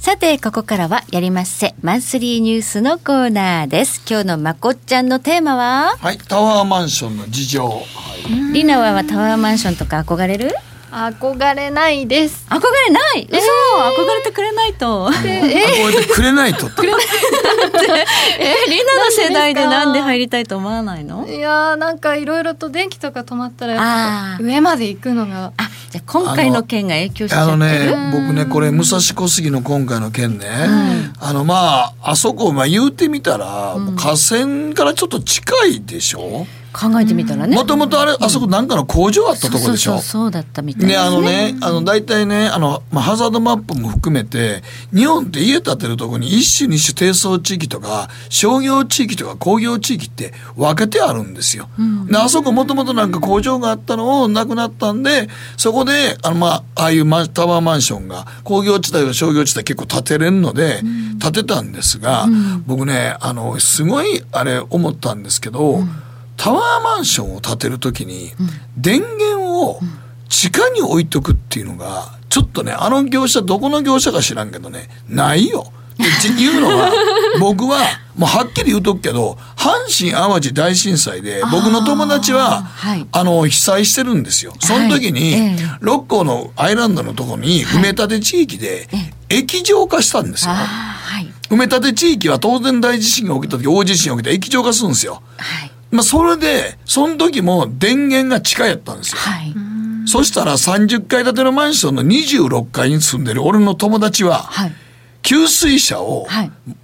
さて、ここからはやりまっせマンスリーニュースのコーナーです。今日のまこっちゃんのテーマは、はい、タワーマンションの事情、はい、リナはタワーマンションとか憧れる？憧れないです。憧れない？嘘、えー、憧れてくれないと、えー、憧れてくれないとってえー、リナの世代でなんで入りたいと思わないの？いや、なんかいろいろと電気とか止まったらやっぱ上まで行くのが、あ、じゃあ今回の件が影響しちゃってる。あのね、僕ね、これ武蔵小杉の今回の件ね、うん、あのまああそこ、まあ、言うてみたら、うん、河川からちょっと近いでしょ。考えてみたらね、もともとあれ、あそこなんかの工場あったとこでしょ。そうそうそう、そうだったみたいですね。で、あのね、あの大体ね、あの、まあ、ハザードマップも含めて日本って家建てるとこに一種二種低層地域とか商業地域とか工業地域って分けてあるんですよ、うん、であそこもともとなんか工場があったのをなくなったんで、そこであの、まあ、ああいうタワーマンションが工業地帯や商業地帯結構建てれるので建てたんですが、うん、僕ね、あのすごいあれ思ったんですけど、うん、タワーマンションを建てるときに電源を地下に置いとくっていうのがちょっとね、あの業者どこの業者か知らんけどね、ないよっていうのは僕はもうはっきり言うとくけど、阪神淡路大震災で僕の友達はあ、はい、あの被災してるんですよ。その時に、はい、六甲のアイランドのとこに埋め立て地域で液状化したんですよ、はい、埋め立て地域は当然大地震が起きた時、大地震が起きたら液状化するんですよ、はい、まあ、それでその時も電源が地下やったんですよ、はい、そしたらさんじゅっかい建てのマンションのにじゅうろっかいに住んでる俺の友達は、はい、給水車を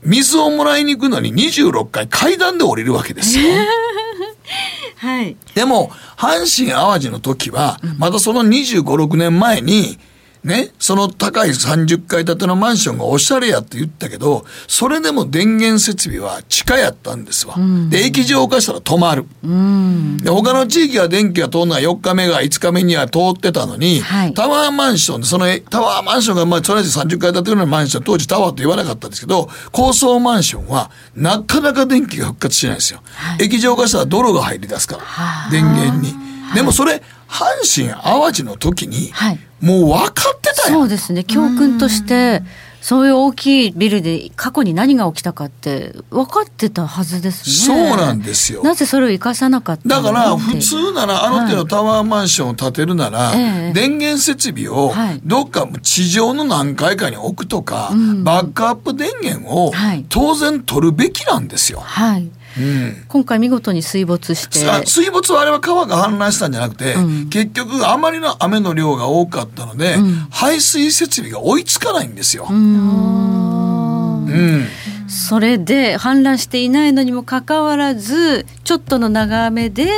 水をもらいに行くのににじゅうろっかい階段で降りるわけですよ、はい、でも阪神淡路の時はまたそのにじゅうご、ろくねんまえにね、その高いさんじゅっかい建てのマンションがおしゃれやって言ったけど、それでも電源設備は地下やったんですわ、うん、で液状化したら止まる、うん、で他の地域は電気が通るのはよっかめがいつかめには通ってたのに、はい、タワーマンションでそのタワーマンションがまあとりあえずさんじゅっかい建てのマンション、当時タワーと言わなかったんですけど、高層マンションはなかなか電気が復活しないんですよ、はい、液状化したら泥が入り出すから電源に、はい、でもそれ阪神淡路の時に、はい、もう分かってたよ。そうですね、教訓としてそういう大きいビルで過去に何が起きたかって分かってたはずですね。そうなんですよ。なぜそれを生かさなかったの？だから普通ならあの手のタワーマンションを建てるなら、はい、電源設備をどっか地上の何階かに置くとか、はい、バックアップ電源を当然取るべきなんですよ、はい、うん、今回見事に水没して、水没はあれは川が氾濫したんじゃなくて、うん、結局あまりの雨の量が多かったので、うん、排水設備が追いつかないんですよ。うーん、うん、それで氾濫していないのにもかかわらずちょっとの長雨で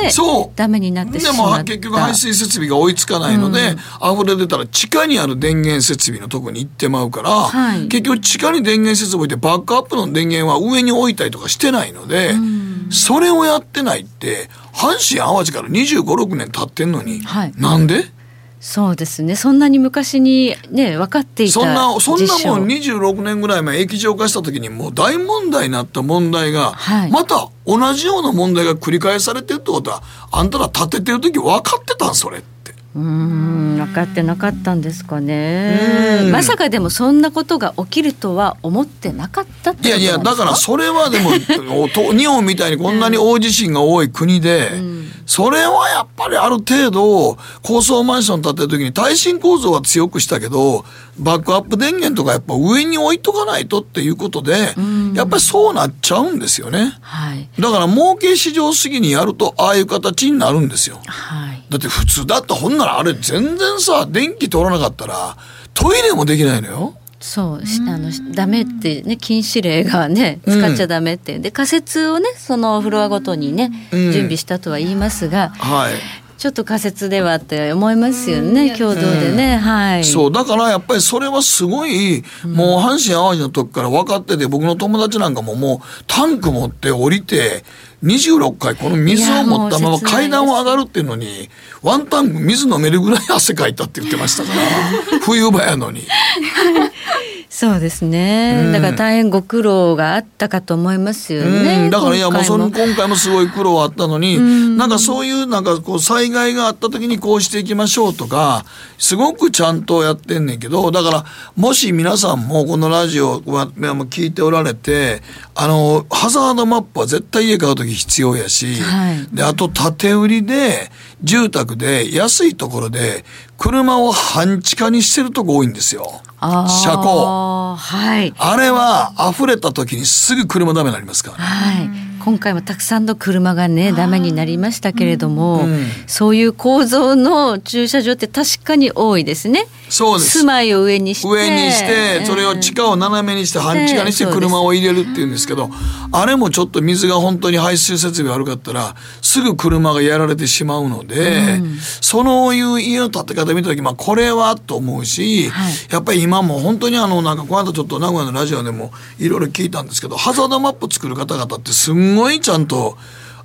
ダメになってしまった。でも結局排水設備が追いつかないので、うん、溢れ出たら地下にある電源設備のとこに行ってまうから、はい、結局地下に電源設備置いてバックアップの電源は上に置いたりとかしてないので、うん、それをやってないって阪神淡路からにじゅうご、ろくねん経ってんのに、はい、なんで？そうですね、そんなに昔に、ね、分かっていたそんな、そんなもんにじゅうろくねんぐらい前液状化した時にもう大問題になった問題が、はい、また同じような問題が繰り返されてるってことはあんたら立ててる時分かってたんそれって。うーん、分かってなかったんですかね。まさかでもそんなことが起きるとは思ってなかったってことなんですか。いやいや、だからそれはでも日本みたいにこんなに大地震が多い国で、うん、それはやっぱりある程度高層マンション建てるときに耐震構造は強くしたけどバックアップ電源とかやっぱ上に置いとかないとっていうことで、うん、やっぱりそうなっちゃうんですよね、はい、だから儲け市場主義にやるとああいう形になるんですよ、はい、だって普通だったほんならあれ全然さ電気通らなかったらトイレもできないのよ。そう、うん、あのダメって、ね、禁止令がね使っちゃダメって、うん、で仮説をねそのフロアごとにね、うん、準備したとは言いますが、はい、ちょっと仮説ではって思いますよね、うん、共同でね、うん、はい、そうだからやっぱりそれはすごいもう阪神淡路の時から分かってて、僕の友達なんかももうタンク持って降りてにじゅうろっかいこの水を持ったまま階段を上がるっていうのにワンタン水飲めるぐらい汗かいたって言ってましたから冬場やのにそうですね、うん、だから大変ご苦労があったかと思いますよね、うん、だからいやもうその今回もすごい苦労あったのに、うん、なんかそういうなんかこう災害があった時にこうしていきましょうとかすごくちゃんとやってんねんけど、だからもし皆さんもこのラジオ聞いておられてあのハザードマップは絶対家買う時必要やし、はい、であと建売りで住宅で安いところで車を半地下にしてるとこ多いんですよ。あ車庫、はい、あれは溢れた時にすぐ車ダメになりますから、ね、はい、今回もたくさんの車がねダメになりましたけれども、うん、そういう構造の駐車場って確かに多いですね。そうです、住まいを上にして上にしてそれを地下を斜めにして半地下にして車を入れるっていうんですけど、あれもちょっと水が本当に排水設備悪かったらすぐ車がやられてしまうので、うん、そういう家の建て方見た時、まあ、これはと思うし、はい、やっぱり今も本当にあのなんかこの間ちょっと名古屋のラジオでもいろいろ聞いたんですけど、ハザードマップ作る方々ってすごいちゃんと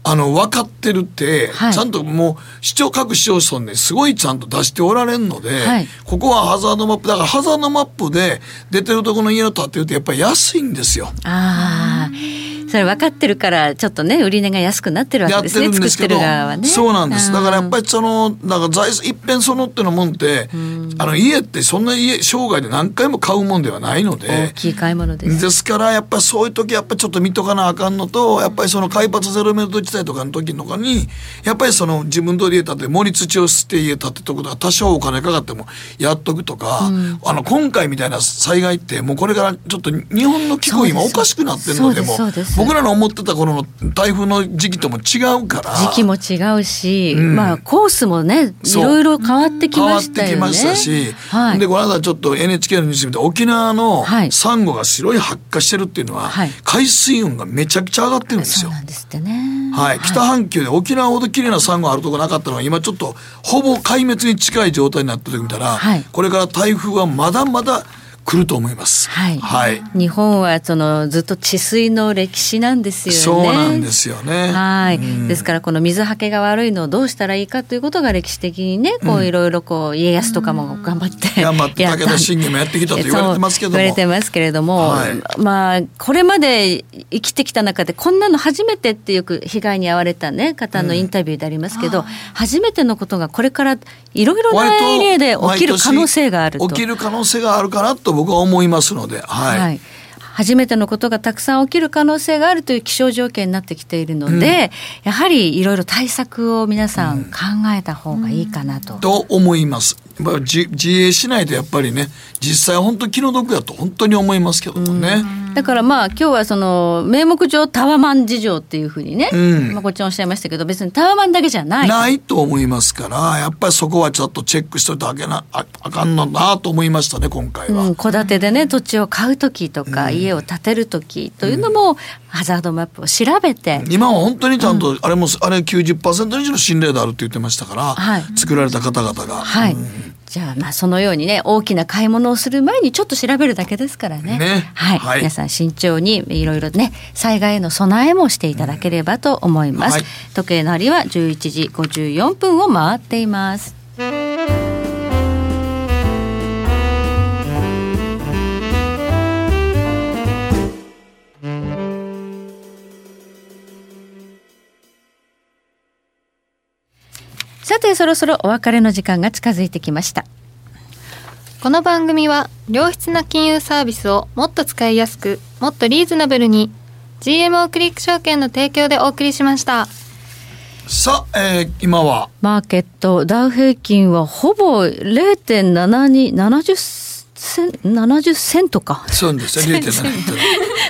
あの分かってるって、はい、ちゃんともう市長各市町村ですごいちゃんと出しておられるので、はい、ここはハザードマップだからハザードマップで出てるところの家の建てるってやっぱり安いんですよ。あそれ分かってるからちょっとね売り値が安くなってるわけですね、やってるんですけど、作ってる側はね。そうなんです、だからやっぱりそのなんか一辺そのってのもんって、うん、あの家ってそんな家生涯で何回も買うもんではないので大きい買い物ですですからやっぱりそういう時やっぱりちょっと見とかなあかんのと、やっぱりその海抜ゼロメートル地帯とかの時とかにやっぱりその自分通り家建て盛り土を捨て家建てとくとか多少お金かかってもやっとくとか、うん、あの今回みたいな災害ってもうこれからちょっと日本の気候今おかしくなってるのでも僕らの思ってた頃の台風の時期とも違うから時期も違うし、うん、まあコースもねいろいろ変わってきましたよね。変わってきましたし、はい、でこの間ちょっと エヌエイチケー のニュース見て沖縄のサンゴが白い発火してるっていうのは、はい、海水温がめちゃくちゃ上がってるんですよ。そうなんですってね、はい、北半球で沖縄ほど綺麗なサンゴあるとこなかったのが今ちょっとほぼ壊滅に近い状態になってるみたいな、はい、これから台風はまだまだ来ると思います、はいはい、日本はそのずっと治水の歴史なんですよね。そうなんですよね、はい、うん、ですからこの水はけが悪いのをどうしたらいいかということが歴史的にねこういろいろこう家康とかも頑張って、うん、頑張って武田信玄もやってきたと言われてますけども言われてますけれども、はい、まあこれまで生きてきた中でこんなの初めてってよく被害に遭われた、ね、方のインタビューでありますけど、うん、初めてのことがこれからいろいろなエリアで起きる可能性があると起きる可能性があるかなと僕は思いますので、はいはい、初めてのことがたくさん起きる可能性があるという気象条件になってきているので、うん、やはりいろいろ対策を皆さん考えた方がいいかなと、うんうん、と思います。自衛しないとやっぱりね実際本当に気の毒だと本当に思いますけどもね、うん、だからまあ今日はその名目上タワマン事情っていうふうにね、うん、まあ、こっちもおっしゃいましたけど別にタワマンだけじゃないないと思いますからやっぱりそこはちょっとチェックしといてあげなあかんのなと思いましたね今回は。戸建てでね土地を買う時とか、うん、家を建てる時というのも、うん、ハザードマップを調べて今は本当にちゃんと、うん、あれもあれ きゅうじゅっパーセント 以上の信頼度あるって言ってましたから、はい、作られた方々が、はい、うん、じゃあまあそのようにね大きな買い物をする前にちょっと調べるだけですから ね, ね、はいはい、皆さん慎重にいろいろね災害への備えもしていただければと思います、うん、はい、時計の針はじゅういちじごじゅうよんぷんを回っています。さてそろそろお別れの時間が近づいてきました。この番組は良質な金融サービスをもっと使いやすく、もっとリーズナブルに ジーエムオー クリック証券の提供でお送りしました。さあ、えー、今はマーケットダウ平均はほぼ ゼロテンななに ななじゅっセントか。そうですね、ゼロテン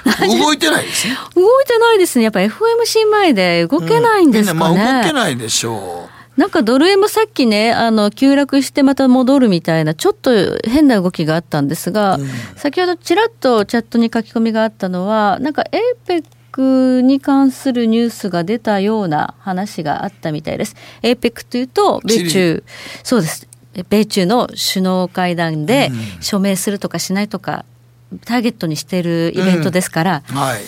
なな 動いてないですね。動いてないですね。やっぱ エフオーエムシー 前で動けないんですかね、うん、まあ、動けないでしょう。なんかドル円もさっきね、あの急落してまた戻るみたいなちょっと変な動きがあったんですが、うん、先ほどちらっとチャットに書き込みがあったのは、なんか エーペック に関するニュースが出たような話があったみたいです。 エーペック というと米中、そうです、米中の首脳会談で署名するとかしないとかターゲットにしているイベントですから、うん、はい、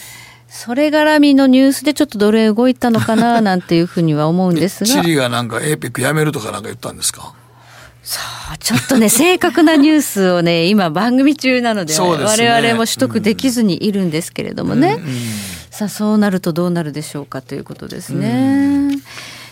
それ絡みのニュースでちょっとドル円動いたのかななんていうふうには思うんですがチリがなんか エーペック やめるとかなんか言ったんですか。さあちょっとね正確なニュースをね今番組中なので、ね、そうですね、我々も取得できずにいるんですけれどもね、うんうん、さあそうなるとどうなるでしょうかということですね、うん、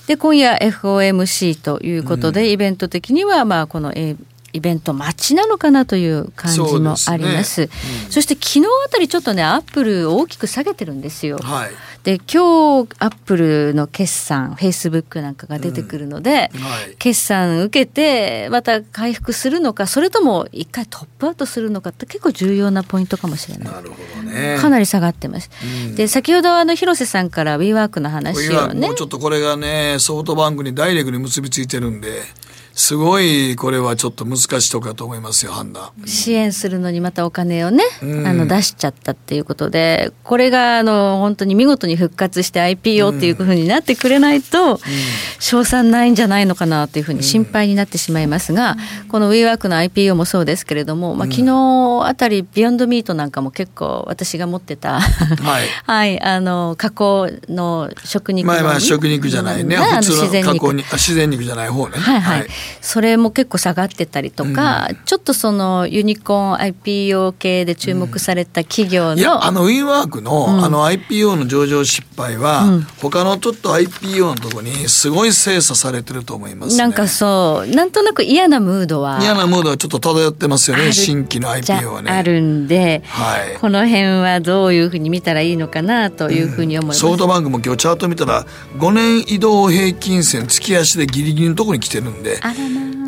で今夜 エフオーエムシー ということで、うん、イベント的にはまあこの エーペックイベント待ちなのかなという感じもあります。 そうですね、うん、そして昨日あたりちょっとねアップル大きく下げてるんですよ、はい、で今日アップルの決算フェイスブックなんかが出てくるので、うん、はい、決算受けてまた回復するのか、それとも一回トップアウトするのかって結構重要なポイントかもしれない。なるほどね、かなり下がってます、うん、で先ほどあの広瀬さんから WeWork の話をね、もうちょっとこれがねソフトバンクにダイレクトに結びついてるんですごいこれはちょっと難しいとかと思いますよ判断。支援するのにまたお金をね、うん、あの出しちゃったっていうことで、これがあの本当に見事に復活して アイピーオー っていう風になってくれないと賞賛ないんじゃないのかなという風に心配になってしまいますが、うん、この WeWork の アイピーオー もそうですけれども、まあ、昨日あたりビヨンドミートなんかも結構私が持ってた、はいはい、あの加工の食肉の、まあまあ食肉じゃないね、普通の加工に自然肉じゃない方ね、はいはい、はい、それも結構下がってたりとか、うん、ちょっとそのユニコーン アイピーオー 系で注目された企業の、うん、いやあの WeWork の、うん、あの アイピーオー の上場失敗は、うん、他のちょっと アイピーオー のとこにすごい精査されてると思いますね。なんかそうなんとなく嫌なムードは嫌なムードはちょっと漂ってますよね、新規の アイピーオー はねあるんで、はい、この辺はどういうふうに見たらいいのかなというふうに思います、うん、ソフトバンクも今日チャート見たらごねん移動平均線月足でギリギリのとこに来てるんで、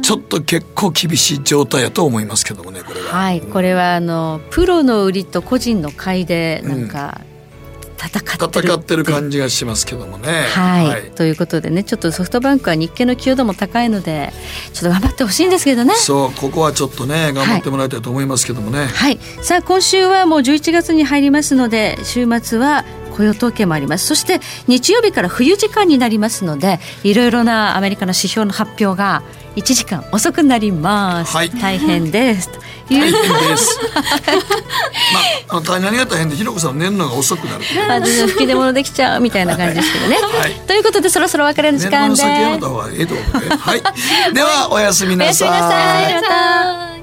ちょっと結構厳しい状態やと思いますけどもね、これは、はい、これはあのプロの売りと個人の買いでなんか戦ってる、うん、戦ってる感じがしますけどもね、はい、はい、ということでね、ちょっとソフトバンクは日経の寄与度も高いのでちょっと頑張ってほしいんですけどね。そうここはちょっとね頑張ってもらいたいと思いますけどもね、はい、はい、さあ今週はもうじゅういちがつに入りますので週末は雇用統計もあります。そして日曜日から冬時間になりますのでいろいろなアメリカの指標の発表がいちじかん遅くなります、はい、大変ですという大変です、まあ、大変が大変でひろこさん寝るのが遅くなる吹き出物できちゃうみたいな感じですけどね、はい、ということでそろそろ別れの時間で寝るの先やめた方がいいと思うね、はい、ではおやすみなさい。おやすみなさい。